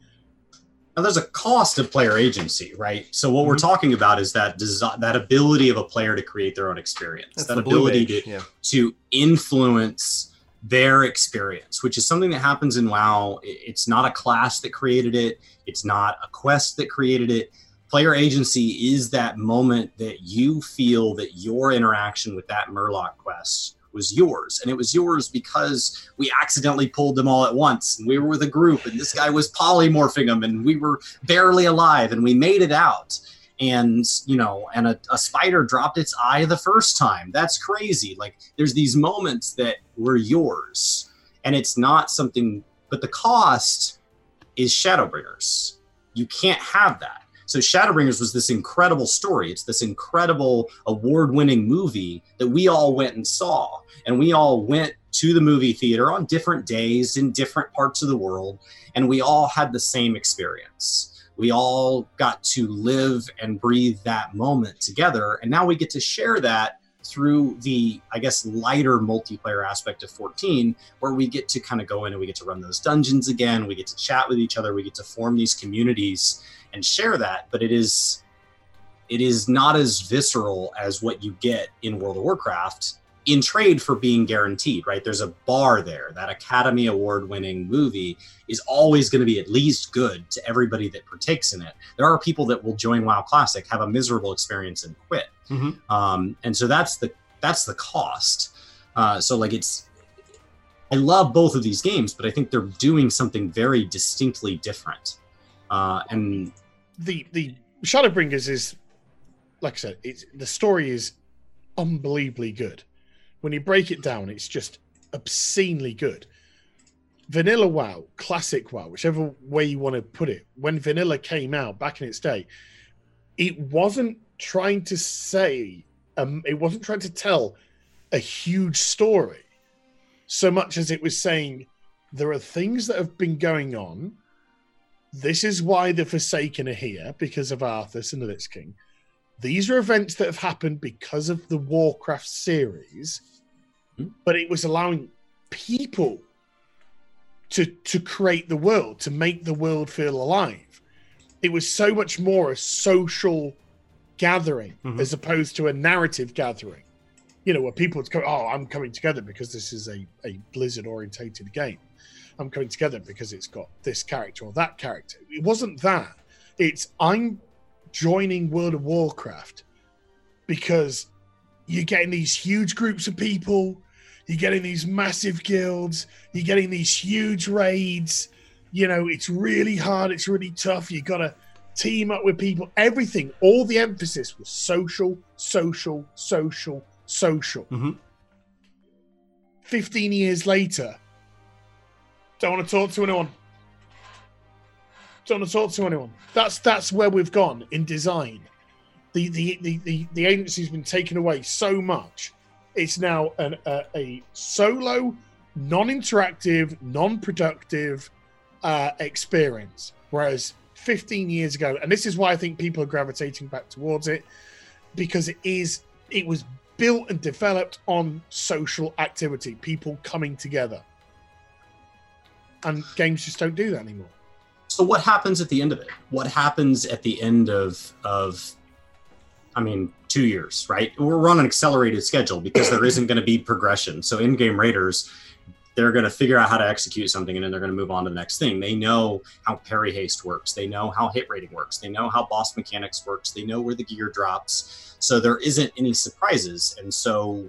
Now, there's a cost of player agency, right? So what mm-hmm. we're talking about is that desi- that ability of a player to create their own experience, That's that ability to, yeah. to influence their experience, which is something that happens in WoW. It's not a class that created it. It's not a quest that created it. Player agency is that moment that you feel that your interaction with that Murloc quest was yours, and it was yours because we accidentally pulled them all at once, and we were with a group, and this guy was polymorphing them, and we were barely alive, and we made it out. And you know, and a, a spider dropped its eye the first time. That's crazy. Like, there's these moments that were yours, and it's not something, but the cost is Shadowbringers. You can't have that. So Shadowbringers was this incredible story. It's this incredible award-winning movie that we all went and saw. And we all went to the movie theater on different days in different parts of the world. And we all had the same experience. We all got to live and breathe that moment together. And now we get to share that through the, I guess, lighter multiplayer aspect of fourteen, where we get to kind of go in and we get to run those dungeons again. We get to chat with each other. We get to form these communities and share that, but it is it is not as visceral as what you get in World of Warcraft in trade for being guaranteed, right? There's a bar there. That Academy Award-winning movie is always going to be at least good to everybody that partakes in it. There are people that will join WoW Classic, have a miserable experience, and quit. Mm-hmm. Um, and so that's the that's the cost. Uh, so like it's, I love both of these games, but I think they're doing something very distinctly different. Uh, and the the Shadowbringers is, like I said, it's, the story is unbelievably good. When you break it down, it's just obscenely good. Vanilla WoW, classic WoW, whichever way you want to put it, when Vanilla came out back in its day, it wasn't trying to say, um, it wasn't trying to tell a huge story so much as it was saying, there are things that have been going on. This is why the Forsaken are here, because of Arthas and the Lich King. These are events that have happened because of the Warcraft series, mm-hmm. but it was allowing people to to create the world, to make the world feel alive. It was so much more a social gathering mm-hmm. as opposed to a narrative gathering. You know, where people would go, oh, I'm coming together because this is a, a Blizzard-orientated game. I'm coming together because it's got this character or that character. It wasn't that. It's I'm joining World of Warcraft because you're getting these huge groups of people, you're getting these massive guilds, you're getting these huge raids. You know, it's really hard, it's really tough. You got to team up with people. Everything, all the emphasis was social, social, social, social. Mm-hmm. fifteen years later, don't want to talk to anyone. Don't want to talk to anyone. That's that's where we've gone in design. The the the the, the agency's been taken away so much. It's now an, a, a solo, non-interactive, non-productive uh, experience. Whereas fifteen years ago, and this is why I think people are gravitating back towards it, because it is it was built and developed on social activity, people coming together. And games just don't do that anymore. So what happens at the end of it? What happens at the end of, of I mean, two years, right? We're on an accelerated schedule because there isn't going to be progression. So in-game raiders, they're going to figure out how to execute something and then they're going to move on to the next thing. They know how parry haste works. They know how hit rating works. They know how boss mechanics works. They know where the gear drops. So there isn't any surprises. And so,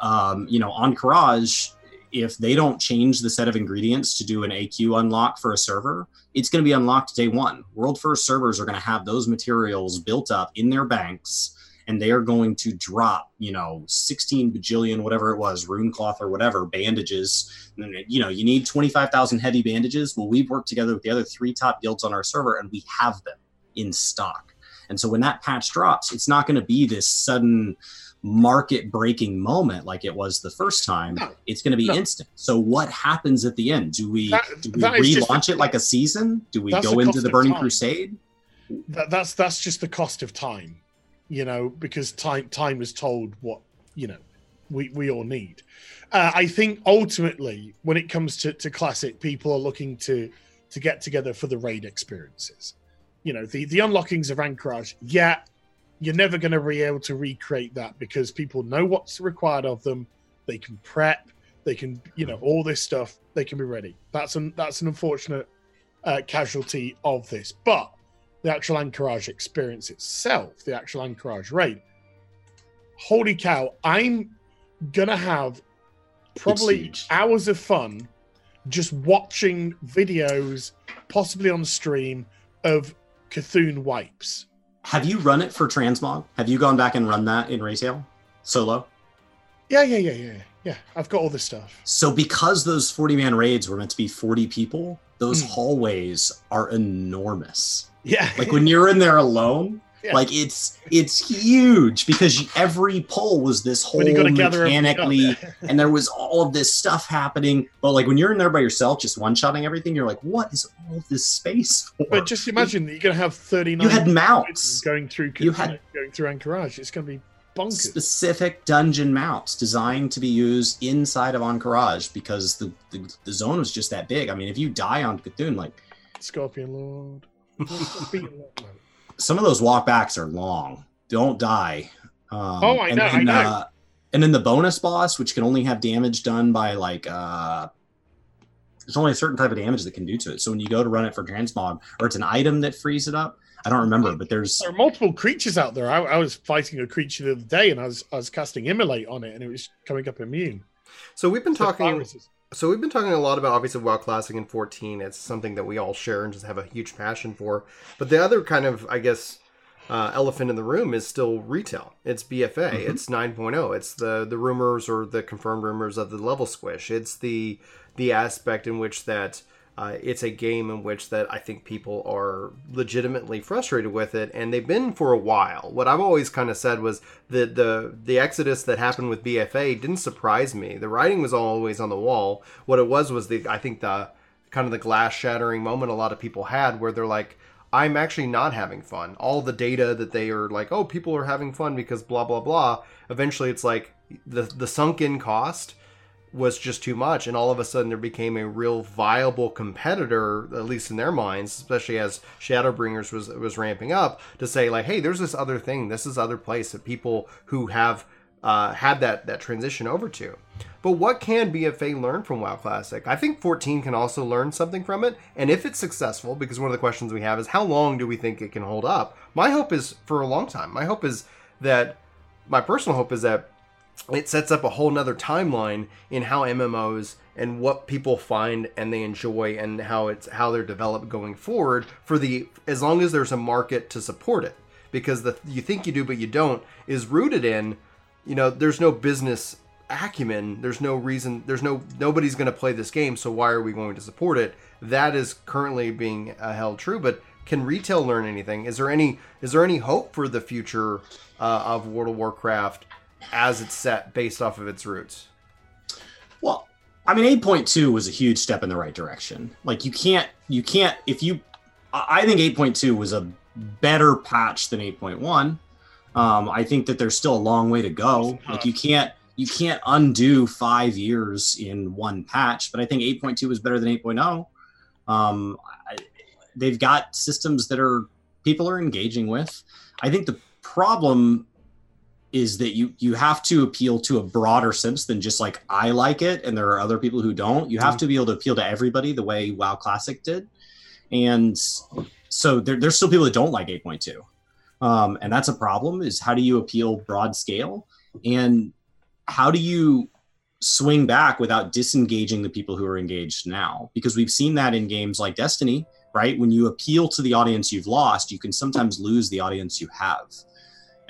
um, you know, Anchorage, if they don't change the set of ingredients to do an A Q unlock for a server, it's going to be unlocked day one. World first servers are going to have those materials built up in their banks, and they are going to drop, you know, sixteen bajillion, whatever it was, rune cloth or whatever, bandages. And then, you know, you need twenty-five thousand heavy bandages. Well, we've worked together with the other three top guilds on our server, and we have them in stock. And so when that patch drops, it's not going to be this sudden market-breaking moment like it was the first time. No, it's going to be no. instant. So what happens at the end? Do we, that, do we relaunch just, it like a season? Do we go into the Burning Crusade? That, that's that's just the cost of time, you know, because time time is told what, you know, we, we all need. Uh, I think ultimately, when it comes to, to Classic, people are looking to, to get together for the raid experiences. You know, the, the unlockings of Anchorage, yeah, you're never going to be able to recreate that because people know what's required of them. They can prep. They can, you know, all this stuff. They can be ready. That's an that's an unfortunate uh, casualty of this. But the actual Anchorage experience itself, the actual Anchorage raid, holy cow! I'm gonna have probably hours of fun just watching videos, possibly on stream, of C'Thun wipes. Have you run it for transmog? Have you gone back and run that in Raytail solo? Yeah, yeah, yeah, yeah, yeah. I've got all this stuff. So because those forty-man raids were meant to be forty people, those mm. hallways are enormous. Yeah. Like when you're in there alone, yeah. like it's it's huge because every poll was this whole mechanically, and there was all of this stuff happening. But like when you're in there by yourself, just one-shotting everything, you're like, what is all this space for? But just imagine that you're going to have thirty-nine you had mounts going through you had, going through Anchorage. It's going to be bonkers. Specific dungeon mounts designed to be used inside of Anchorage because the, the, the zone was just that big. I mean, if you die on C'Thun, like... Scorpion Lord. Some of those walkbacks are long. Don't die. Um, oh, I know, and then, I know. Uh, and then the bonus boss, which can only have damage done by, like, uh, there's only a certain type of damage that can do to it. So when you go to run it for transmog, or it's an item that frees it up, I don't remember, but there's... There are multiple creatures out there. I, I was fighting a creature the other day, and I was I was casting Immolate on it, and it was coming up immune. So we've been so talking... So we've been talking a lot about, obviously, WoW Classic and fourteen. It's something that we all share and just have a huge passion for. But the other kind of, I guess, uh, elephant in the room is still retail. It's B F A. Mm-hmm. It's nine point oh. It's the, the rumors or the confirmed rumors of the level squish. It's the the aspect in which that Uh, it's a game in which that I think people are legitimately frustrated with it, and they've been for a while. What I've always kind of said was that the the exodus that happened with B F A didn't surprise me. The writing was always on the wall. What it was was the I think the kind of the glass shattering moment a lot of people had, where they're like, I'm actually not having fun. All the data that they are like, oh, people are having fun because blah blah blah. Eventually, it's like the the sunk in cost was just too much, and all of a sudden there became a real viable competitor, at least in their minds, especially as Shadowbringers was was ramping up, to say like, hey, there's this other thing, this is other place that people who have uh had that that transition over to. But what can B F A learn from WoW Classic? I think fourteen can also learn something from it, and if it's successful, because one of the questions we have is how long do we think it can hold up. My hope is for a long time. My hope is that my personal hope is that it sets up a whole nother timeline in how M M Os and what people find and they enjoy, and how it's how they're developed going forward, for the as long as there's a market to support it. Because the you think you do but you don't is rooted in, you know, there's no business acumen, there's no reason, there's no nobody's going to play this game, so why are we going to support it? That is currently being uh, held true. But can retail learn anything? Is there any is there any hope for the future uh, of World of Warcraft as it's set based off of its roots? Well, I mean, eight point two was a huge step in the right direction. Like you can't, you can't, if you, I think eight point two was a better patch than eight point one. Um, I think that there's still a long way to go. Like you can't, you can't undo five years in one patch, but I think eight point two was better than eight point oh. Um, I, they've got systems that are, people are engaging with. I think the problem is that you you have to appeal to a broader sense than just like, I like it and there are other people who don't. You have mm-hmm. to be able to appeal to everybody the way WoW Classic did. And so there, there's still people that don't like eight point two. Um, and that's a problem, is how do you appeal broad scale? And how do you swing back without disengaging the people who are engaged now? Because we've seen that in games like Destiny, right? When you appeal to the audience you've lost, you can sometimes lose the audience you have.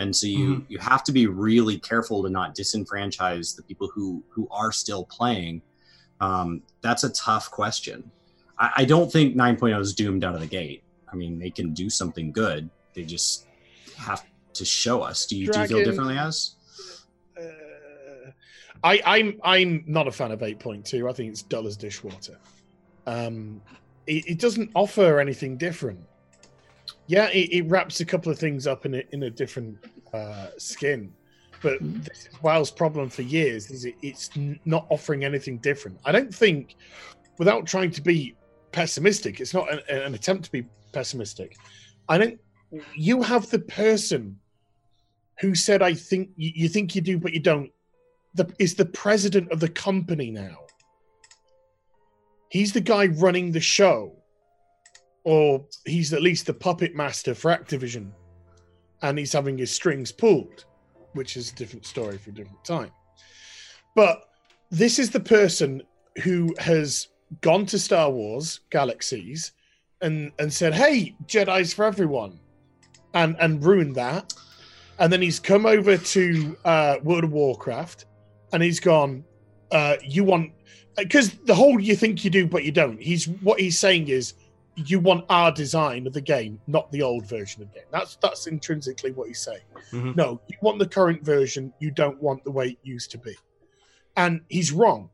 And so you, mm-hmm. you have to be really careful to not disenfranchise the people who, who are still playing. Um, that's a tough question. I, I don't think nine point oh is doomed out of the gate. I mean, they can do something good. They just have to show us. Do you, Dragon, do you feel differently as? Uh, I, I'm I'm not a fan of eight point two. I think it's dull as dishwater. Um, it, it doesn't offer anything different. Yeah, it, it wraps a couple of things up in a, in a different uh, skin, but this is WoW's problem for years, is it, it's n- not offering anything different. I don't think, without trying to be pessimistic, it's not an, an attempt to be pessimistic. I don't. You have the person who said, "I think you, you think you do, but you don't." The, is the president of the company now. He's the guy running the show. Or he's at least the puppet master for Activision, and he's having his strings pulled, which is a different story for a different time. But this is the person who has gone to Star Wars Galaxies and, and said, hey, Jedi's for everyone, and, and ruined that. And then he's come over to uh, World of Warcraft, and he's gone, uh, you want... Because the whole you think you do, but you don't. He's What he's saying is, you want our design of the game, not the old version of the game. That's that's intrinsically what he's saying. Mm-hmm. No, you want the current version. You don't want the way it used to be. And he's wrong.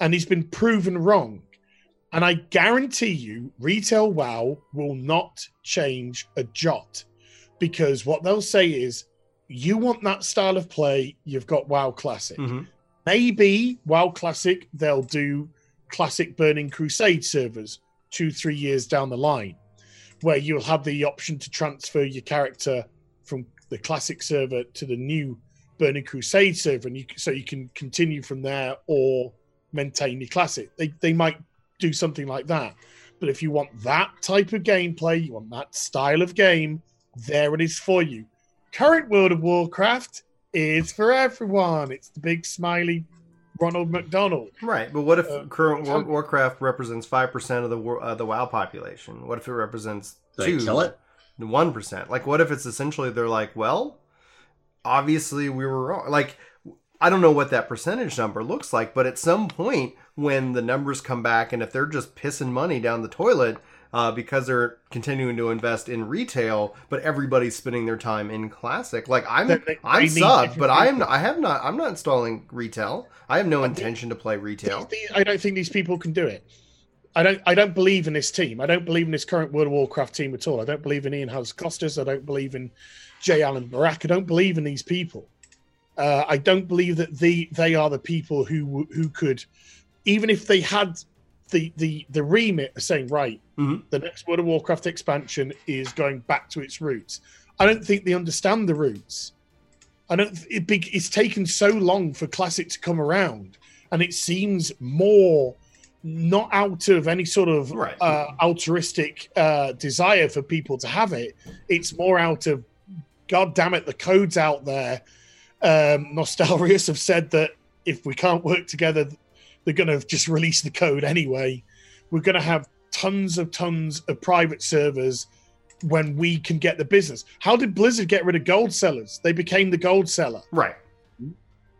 And he's been proven wrong. And I guarantee you, retail WoW will not change a jot, because what they'll say is, you want that style of play, you've got WoW Classic. Mm-hmm. Maybe WoW Classic, they'll do classic Burning Crusade servers, two, three years down the line, where you'll have the option to transfer your character from the classic server to the new Burning Crusade server, and you, so you can continue from there or maintain the classic. They they might do something like that. But if you want that type of gameplay, you want that style of game, there it is for you. Current World of Warcraft is for everyone. It's the big smiley Ronald McDonald. Right, but what if uh, current War- Warcraft represents five percent of the uh, the WoW population? What if it represents two, kill it? one percent? Like, what if it's essentially, they're like, well, obviously we were wrong. Like, I don't know what that percentage number looks like, but at some point when the numbers come back and if they're just pissing money down the toilet uh, because they're continuing to invest in retail, but everybody's spending their time in Classic. Like I'm, they, they, I'm they subbed, but I am, I have not, I'm not installing retail. I have no intention to play retail. I don't think these people can do it. I don't. I don't believe in this team. I don't believe in this current World of Warcraft team at all. I don't believe in Ian Haas-Costas. I don't believe in Jay Allen Barak. I don't believe in these people. Uh, I don't believe that they, they are the people who who could, even if they had the the, the remit of saying, right, mm-hmm. the next World of Warcraft expansion is going back to its roots. I don't think they understand the roots. I don't. It be, it's taken so long for Classic to come around, and it seems more not out of any sort of right. uh, altruistic uh, desire for people to have it. It's more out of, God damn it, the code's out there. Um, Nostalrius have said that if we can't work together, they're going to just release the code anyway. We're going to have tons of tons of private servers when we can get the business. How did Blizzard get rid of gold sellers? They became the gold seller. Right.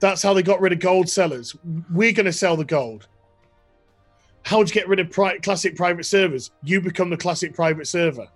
That's how they got rid of gold sellers. We're going to sell the gold. How would you get rid of pri- classic private servers? You become the classic private server.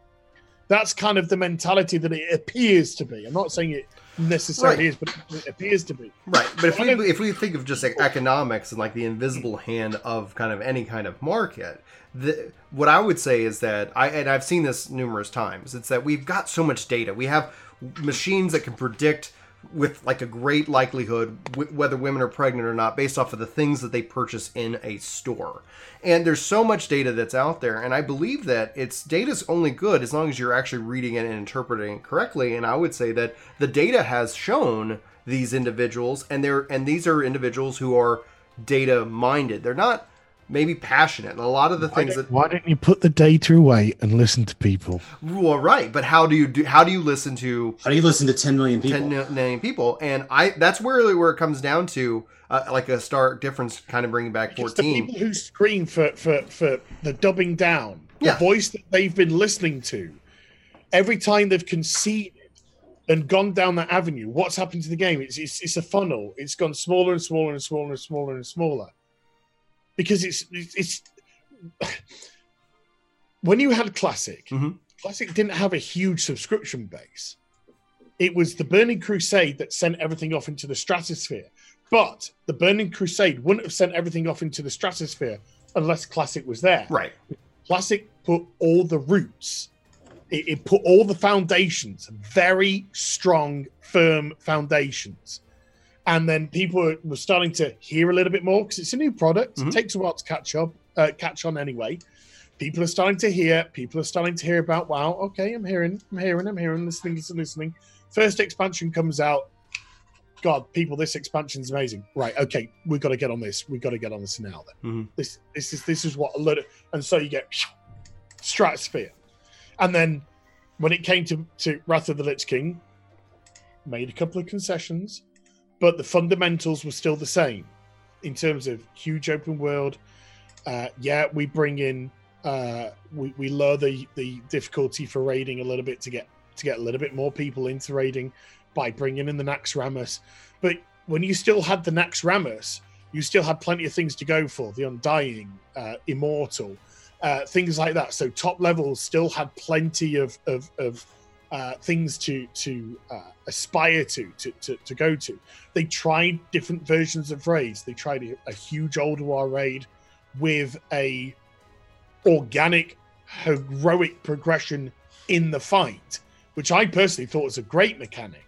That's kind of the mentality that it appears to be. I'm not saying it necessarily right. is, but it appears to be. Right, but if we if we think of just like economics and like the invisible hand of kind of any kind of market, the, what I would say is that, I and I've seen this numerous times, it's that we've got so much data. We have machines that can predict with like a great likelihood w- whether women are pregnant or not based off of the things that they purchase in a store. And there's so much data that's out there, and I believe that it's data's only good as long as you're actually reading it and interpreting it correctly. And I would say that the data has shown these individuals, and they're and these are individuals who are data minded. They're not maybe passionate. And a lot of the things that why don't you put the data away and listen to people? Well, right, but how do you do? How do you listen to? How do you listen to ten million people? Ten million people, and I that's where where it comes down to uh, like a stark difference. Kind of bringing back fourteen. It's the people who scream for for for the dubbing down, the yeah. voice that they've been listening to, every time they've conceded and gone down that avenue. What's happened to the game? It's it's it's a funnel. It's gone smaller and smaller and smaller and smaller and smaller. Because it's, it's it's when you had Classic, mm-hmm. Classic didn't have a huge subscription base. It was the Burning Crusade that sent everything off into the stratosphere. But the Burning Crusade wouldn't have sent everything off into the stratosphere unless Classic was there. Right. Classic put all the roots. It, it put all the foundations, very strong, firm foundations. And then people were starting to hear a little bit more because it's a new product. Mm-hmm. It takes a while to catch up, uh, catch on anyway. People are starting to hear. People are starting to hear about, wow, okay, I'm hearing, I'm hearing, I'm hearing, listening, listening, listening. First expansion comes out. God, people, this expansion's amazing. Right, okay, we've got to get on this. We've got to get on this now then. Mm-hmm. This, this is, this is what a lot of, and so you get stratosphere. And then when it came to, to Wrath of the Lich King, made a couple of concessions. But the fundamentals were still the same in terms of huge open world. Uh, yeah, we bring in, uh, we, we lower the, the difficulty for raiding a little bit to get to get a little bit more people into raiding by bringing in the Naxxramas. But when you still had the Naxxramas, you still had plenty of things to go for, the Undying, uh, Immortal, uh, things like that. So top levels still had plenty of, of, of Uh, things to to uh, aspire to, to to to go to. They tried different versions of raids. They tried a, a huge Olduar raid with a organic heroic progression in the fight, which I personally thought was a great mechanic.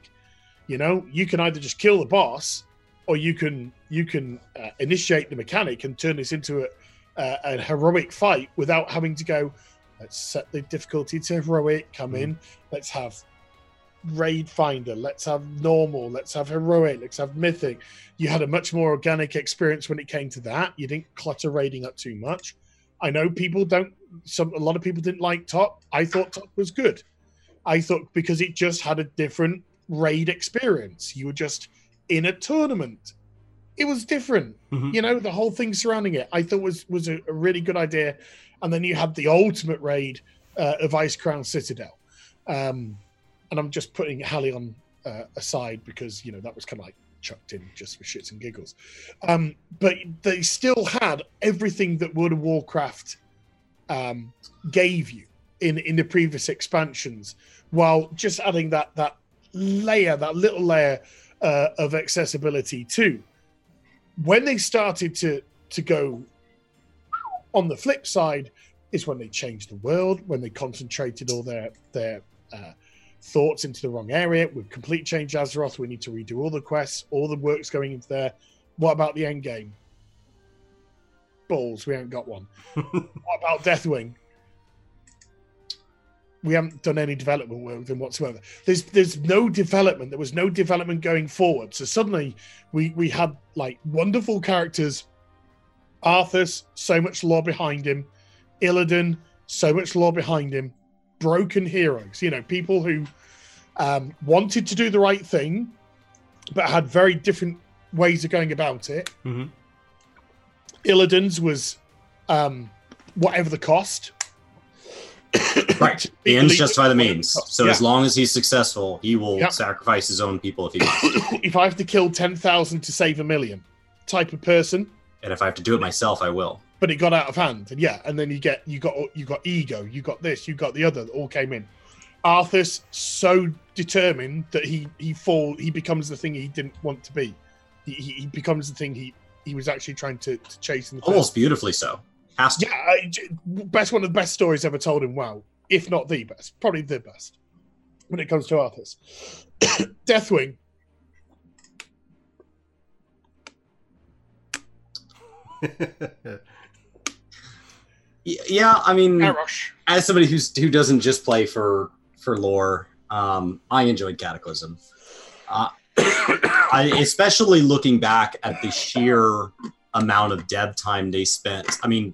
You know, you can either just kill the boss, or you can you can uh, initiate the mechanic and turn this into a, uh, a heroic fight without having to go, let's set the difficulty to heroic, come mm. in, let's have raid finder, let's have normal, let's have heroic, let's have mythic. You had a much more organic experience when it came to that. You didn't clutter raiding up too much. I know people don't, some, a lot of people didn't like top. I thought top was good. I thought because it just had a different raid experience. You were just in a tournament. It was different, mm-hmm. you know, the whole thing surrounding it, I thought was, was a, a really good idea. And then you had the ultimate raid uh, of Ice Crown Citadel. Um, and I'm just putting Halleon uh, aside because, you know, that was kind of like chucked in just for shits and giggles. Um, but they still had everything that World of Warcraft um, gave you in, in the previous expansions, while just adding that, that layer, that little layer uh, of accessibility too. When they started to, to go on the flip side is when they changed the world, when they concentrated all their, their uh, thoughts into the wrong area. We've complete change Azeroth. We need to redo all the quests, all the work's going into there. What about the end game? Balls, we haven't got one. What about Deathwing? We haven't done any development work with them whatsoever. There's there's no development. There was no development going forward. So suddenly we, we had like wonderful characters. Arthas, so much lore behind him. Illidan, so much lore behind him. Broken heroes, you know, people who um, wanted to do the right thing, but had very different ways of going about it. Mm-hmm. Illidan's was um, whatever the cost. Right. The ends justify the means. So yeah. As long as he's successful, he will yep. sacrifice his own people if he wants. If I have to kill ten thousand to save a million type of person. And if I have to do it myself, I will. But it got out of hand. And yeah, and then you get you got you got ego, you got this, you got the other, that all came in. Arthas so determined that he he fall he becomes the thing he didn't want to be. He, he becomes the thing he, he was actually trying to, to chase in the first. Almost beautifully so. Has to. Yeah, best one of the best stories ever told in WoW, if not the best, probably the best when it comes to Arthas. Deathwing. Yeah, I mean, Arush. As somebody who's who doesn't just play for for lore, um, I enjoyed Cataclysm, uh, I, especially looking back at the sheer amount of dev time they spent. I mean,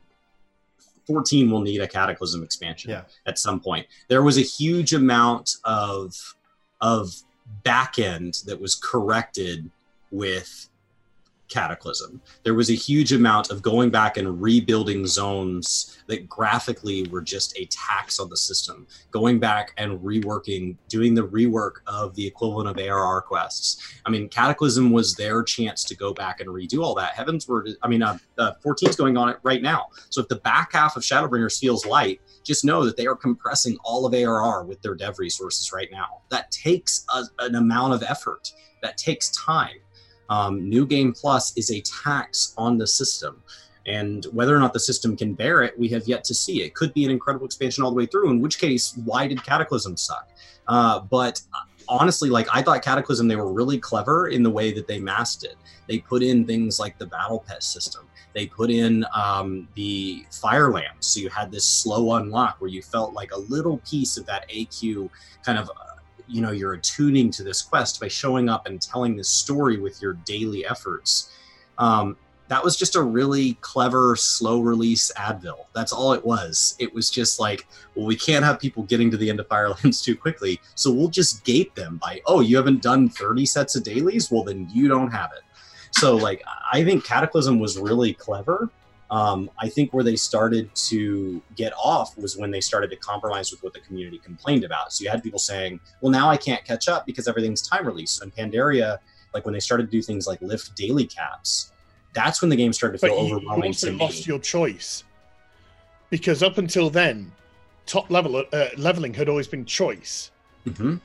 fourteen will need a Cataclysm expansion yeah. at some point. There was a huge amount of of back end that was corrected with Cataclysm. There was a huge amount of going back and rebuilding zones that graphically were just a tax on the system, going back and reworking, doing the rework of the equivalent of A R R quests. I mean, Cataclysm was their chance to go back and redo all that. Heavensward, I mean, uh, uh, fourteen's going on it right now. So if the back half of Shadowbringers feels light, just know that they are compressing all of A R R with their dev resources right now. That takes a, an amount of effort. That takes time. Um, New Game Plus is a tax on the system, and whether or not the system can bear it, we have yet to see. It could be an incredible expansion all the way through, in which case, why did Cataclysm suck? Uh, but honestly, like I thought Cataclysm, they were really clever in the way that they masked it. They put in things like the Battle Pet system. They put in um, the Fire Lamps, so you had this slow unlock where you felt like a little piece of that A Q kind of uh, you know, you're attuning to this quest by showing up and telling this story with your daily efforts. Um, that was just a really clever, slow release Advil. That's all it was. It was just like, well, we can't have people getting to the end of Firelands too quickly, so we'll just gate them by, oh, you haven't done thirty sets of dailies? Well, then you don't have it. So, like, I think Cataclysm was really clever. Um, I think where they started to get off was when they started to compromise with what the community complained about. So you had people saying, well, now I can't catch up because everything's time release. And Pandaria, like when they started to do things like lift daily caps, that's when the game started to feel but overwhelming you also to me. Lost your choice. Because up until then, top level uh, leveling had always been choice. Mm-hmm.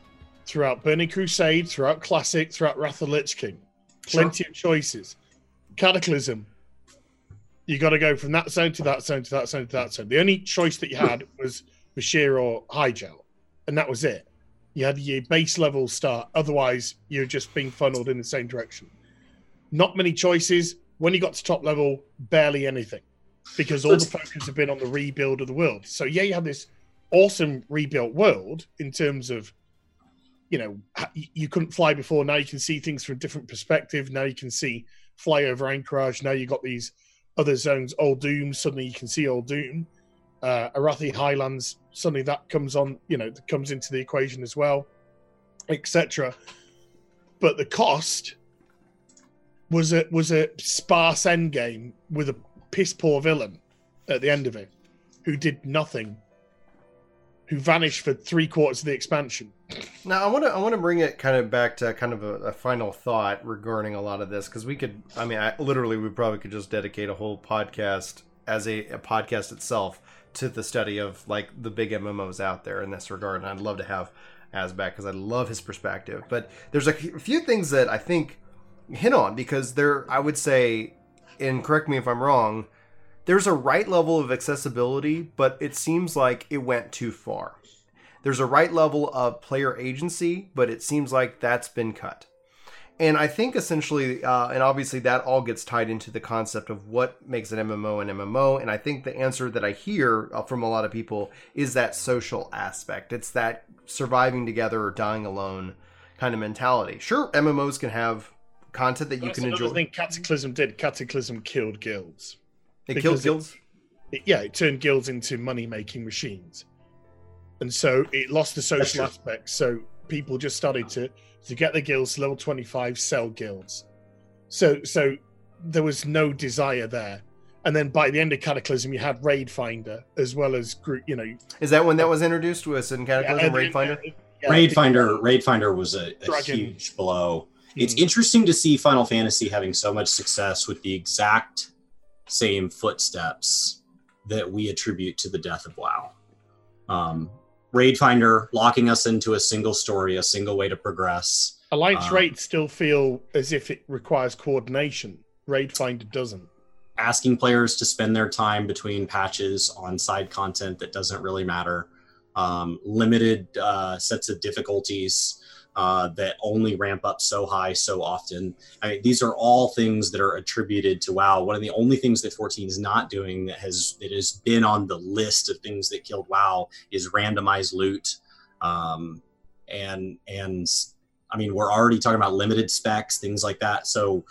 Throughout Burning Crusade, throughout Classic, throughout Wrath of the Lich King. Plenty sure. of choices. Cataclysm. You got to go from that zone to that zone to that zone to that zone. The only choice that you had was Bashir or Hygel, and that was it. You had your base level start. Otherwise, you're just being funneled in the same direction. Not many choices. When you got to top level, barely anything, because all the focus had been on the rebuild of the world. So yeah, you have this awesome rebuilt world in terms of, you know, you couldn't fly before. Now you can see things from a different perspective. Now you can see fly over Anchorage. Now you got these other zones, Old Doom, suddenly you can see Old Doom. Uh, Arathi Highlands, suddenly that comes on, you know, that comes into the equation as well, et cetera. But the cost was a was a sparse end game with a piss poor villain at the end of it, who did nothing, who vanished for three quarters of the expansion. Now I want to I want to bring it kind of back to kind of a, a final thought regarding a lot of this, because we could, I mean, I, literally we probably could just dedicate a whole podcast as a, a podcast itself to the study of like the big M M Os out there in this regard, and I'd love to have Az back because I love his perspective. But there's a few things that I think hit on, because there, I would say, and correct me if I'm wrong, there's a right level of accessibility, but it seems like it went too far. There's a right level of player agency, but it seems like that's been cut. And I think essentially, uh, and obviously that all gets tied into the concept of what makes an M M O an M M O. And I think the answer that I hear from a lot of people is that social aspect. It's that surviving together or dying alone kind of mentality. Sure, M M Os can have content that you that's can enjoy. I think Cataclysm did. Cataclysm killed guilds. It killed guilds? It, yeah, it turned guilds into money-making machines. And so it lost the social aspect. So people just started to, to get the guilds, level twenty-five, sell guilds. So so there was no desire there. And then by the end of Cataclysm, you had Raid Finder as well as group, you know. Is that when that was introduced was in Cataclysm, yeah, Raid Finder? Yeah, Raid Finder Raid Finder was a, a huge blow. Hmm. It's interesting to see Final Fantasy having so much success with the exact same footsteps that we attribute to the death of WoW. Um, Raid Finder locking us into a single story, a single way to progress. Alliance um, raids still feel as if it requires coordination. Raid Finder doesn't. Asking players to spend their time between patches on side content that doesn't really matter. Um, limited uh, sets of difficulties uh, that only ramp up so high so often. I mean, these are all things that are attributed to WoW. One of the only things that fourteen is not doing that has that has been on the list of things that killed WoW is randomized loot. Um, and and I mean, we're already talking about limited specs, things like that. So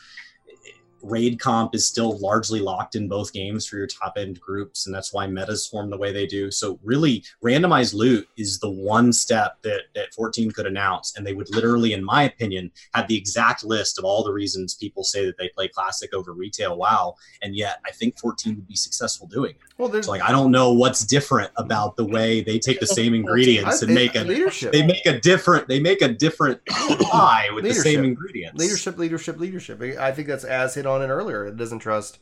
raid comp is still largely locked in both games for your top end groups, and that's why metas form the way they do. So really, randomized loot is the one step that, that fourteen could announce, and they would literally, in my opinion, have the exact list of all the reasons people say that they play Classic over retail WoW, and yet I think fourteen would be successful doing it. Well, there's so, like, I don't know what's different about the way they take the same ingredients and make a leadership. They make a different they make a different pie with leadership. The same ingredients. Leadership, leadership, leadership. I think that's as hit on on it earlier. It doesn't trust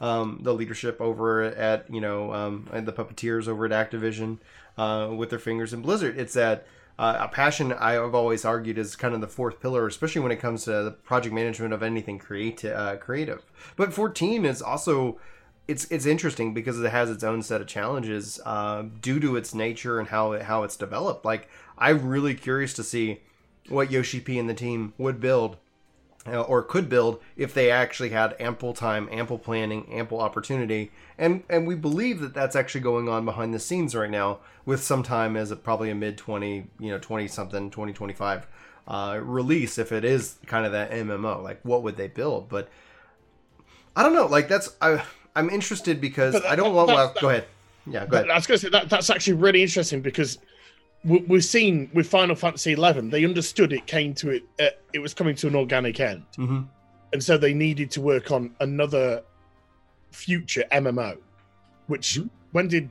um the leadership over at, you know, um and the puppeteers over at Activision uh with their fingers in Blizzard. It's that uh, a passion I've always argued is kind of the fourth pillar, especially when it comes to the project management of anything creative uh, creative. But fourteen is also it's it's interesting because it has its own set of challenges uh due to its nature and how it, how it's developed. Like, I'm really curious to see what Yoshi P and the team would build or could build if they actually had ample time, ample planning, ample opportunity. And and we believe that that's actually going on behind the scenes right now, with some time as a, probably a mid twenty, you know, twenty-something, twenty twenty-five uh, release, if it is kind of that M M O. Like, what would they build? But I don't know. Like, that's... I, I'm interested because that, I don't want... Well, go ahead. Yeah, go ahead. I was going to say, that that's actually really interesting because... We've seen with Final Fantasy eleven, they understood it came to it. Uh, it was coming to an organic end, mm-hmm. and so they needed to work on another future M M O. Which mm-hmm. when did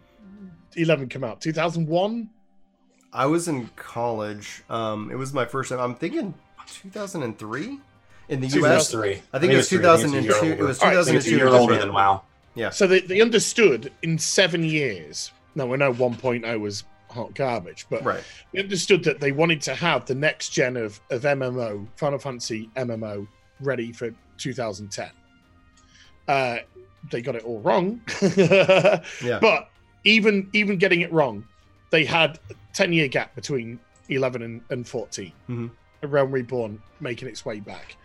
eleven come out? Two thousand one. I was in college. Um, it was my first time. I'm thinking two thousand and three in the U S. I think, I think it was two thousand and two. It was two thousand and two. Year older than WoW. Yeah. So they they understood in seven years. Now I know one point I was. Hot garbage, but right. They understood that they wanted to have the next gen of, of M M O, Final Fantasy M M O, ready for two thousand ten. Uh, they got it all wrong, yeah. But even even getting it wrong, they had a ten year gap between eleven and, and fourteen. Mm-hmm. A Realm Reborn making its way back,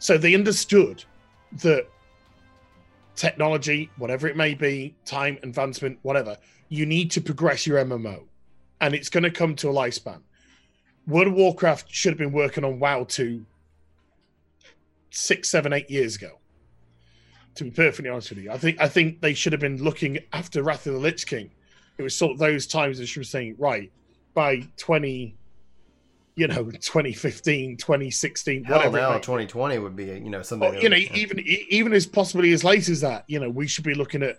so they understood that technology, whatever it may be, time advancement, whatever, you need to progress your M M O. And it's going to come to a lifespan. World of Warcraft should have been working on WoW two six, seven, eight years ago. To be perfectly honest with you, I think I think they should have been looking after Wrath of the Lich King. It was sort of those times that she was saying, right, by twenty, you know, twenty fifteen, twenty sixteen, hell, whatever. Now twenty twenty would be, you know, something. Or, you know, would, even yeah. even as possibly as late as that, you know, we should be looking at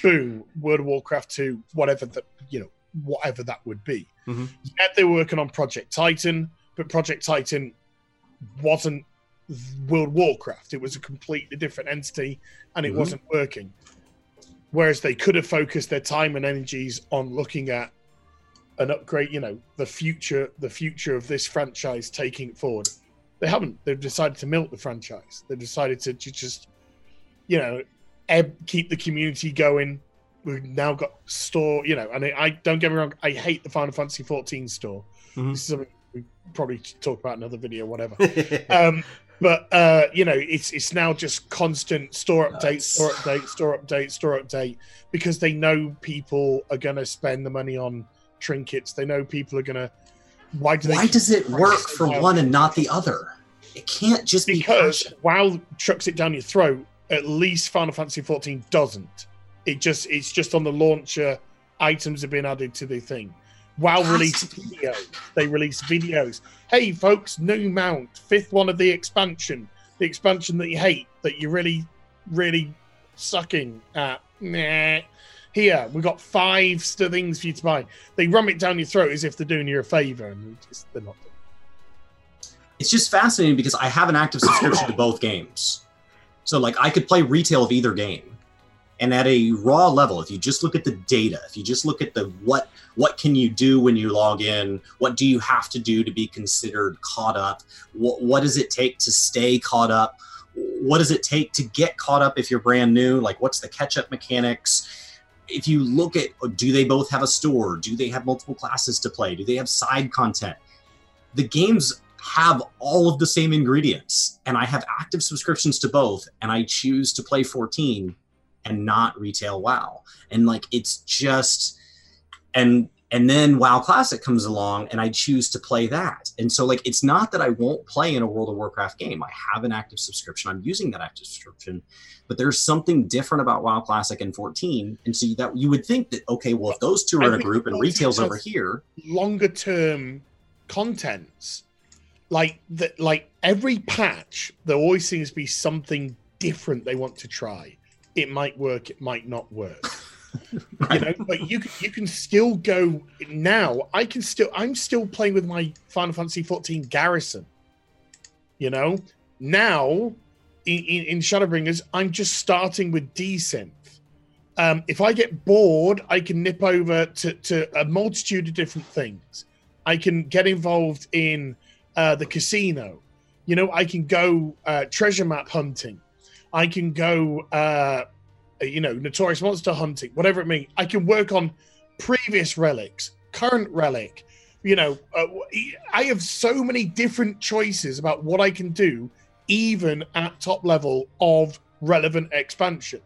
boom, World of Warcraft two, whatever the, you know. whatever that would be. Mm-hmm. Yeah, they were working on Project Titan, but Project Titan wasn't World of Warcraft. It was a completely different entity, and it mm-hmm. wasn't working. Whereas they could have focused their time and energies on looking at an upgrade, you know, the future, the future of this franchise, taking it forward. They haven't. They've decided to milk the franchise. They've decided to, to just, you know, ebb, keep the community going. We've now got store, you know, and I, I don't get me wrong, I hate the Final Fantasy fourteen store. Mm-hmm. This is something we probably talk about in another video, whatever. um, but uh, you know, it's it's now just constant store updates, nice. store update, store update, store update, because they know people are going to spend the money on trinkets. They know people are going to. Why do they? Why does it work for one and not the other? It can't just be because WoW chucks it down your throat. At least Final Fantasy fourteen doesn't. It just it's just on the launcher. Items have been added to the thing. WoW released video. They release videos. Hey folks, new mount, fifth one of the expansion, the expansion that you hate, that you really, really sucking at. Nah. Here we've got five things for you to buy. They rum it down your throat as if they're doing you a favor, and just, they're not. It's just fascinating because I have an active subscription to both games, so like I could play retail of either game. And at a raw level, if you just look at the data, if you just look at the what what can you do when you log in, what do you have to do to be considered caught up, what, what does it take to stay caught up, what does it take to get caught up if you're brand new, like what's the catch-up mechanics. If you look at, do they both have a store, do they have multiple classes to play, do they have side content, the games have all of the same ingredients. And I have active subscriptions to both, and I choose to play fourteen and not retail WoW. And like, it's just, and and then WoW Classic comes along and I choose to play that. And so like, it's not that I won't play in a World of Warcraft game. I have an active subscription. I'm using that active subscription, but there's something different about WoW Classic and fourteen. And so that you would think that, okay, well, if those two are I in a group and retail's over here. Longer term contents, like the, like every patch, there always seems to be something different they want to try. It might work, it might not work. Right. You know, but you can, you can still go now. I can still, I'm still playing with my Final Fantasy fourteen Garrison. You know, now in, in, in Shadowbringers, I'm just starting with D-Synth. Um, if I get bored, I can nip over to, to a multitude of different things. I can get involved in uh, the casino. You know, I can go uh, treasure map hunting. I can go, uh, you know, notorious monster hunting, whatever it means. I can work on previous relics, current relic. You know, uh, I have so many different choices about what I can do, even at top level of relevant expansion.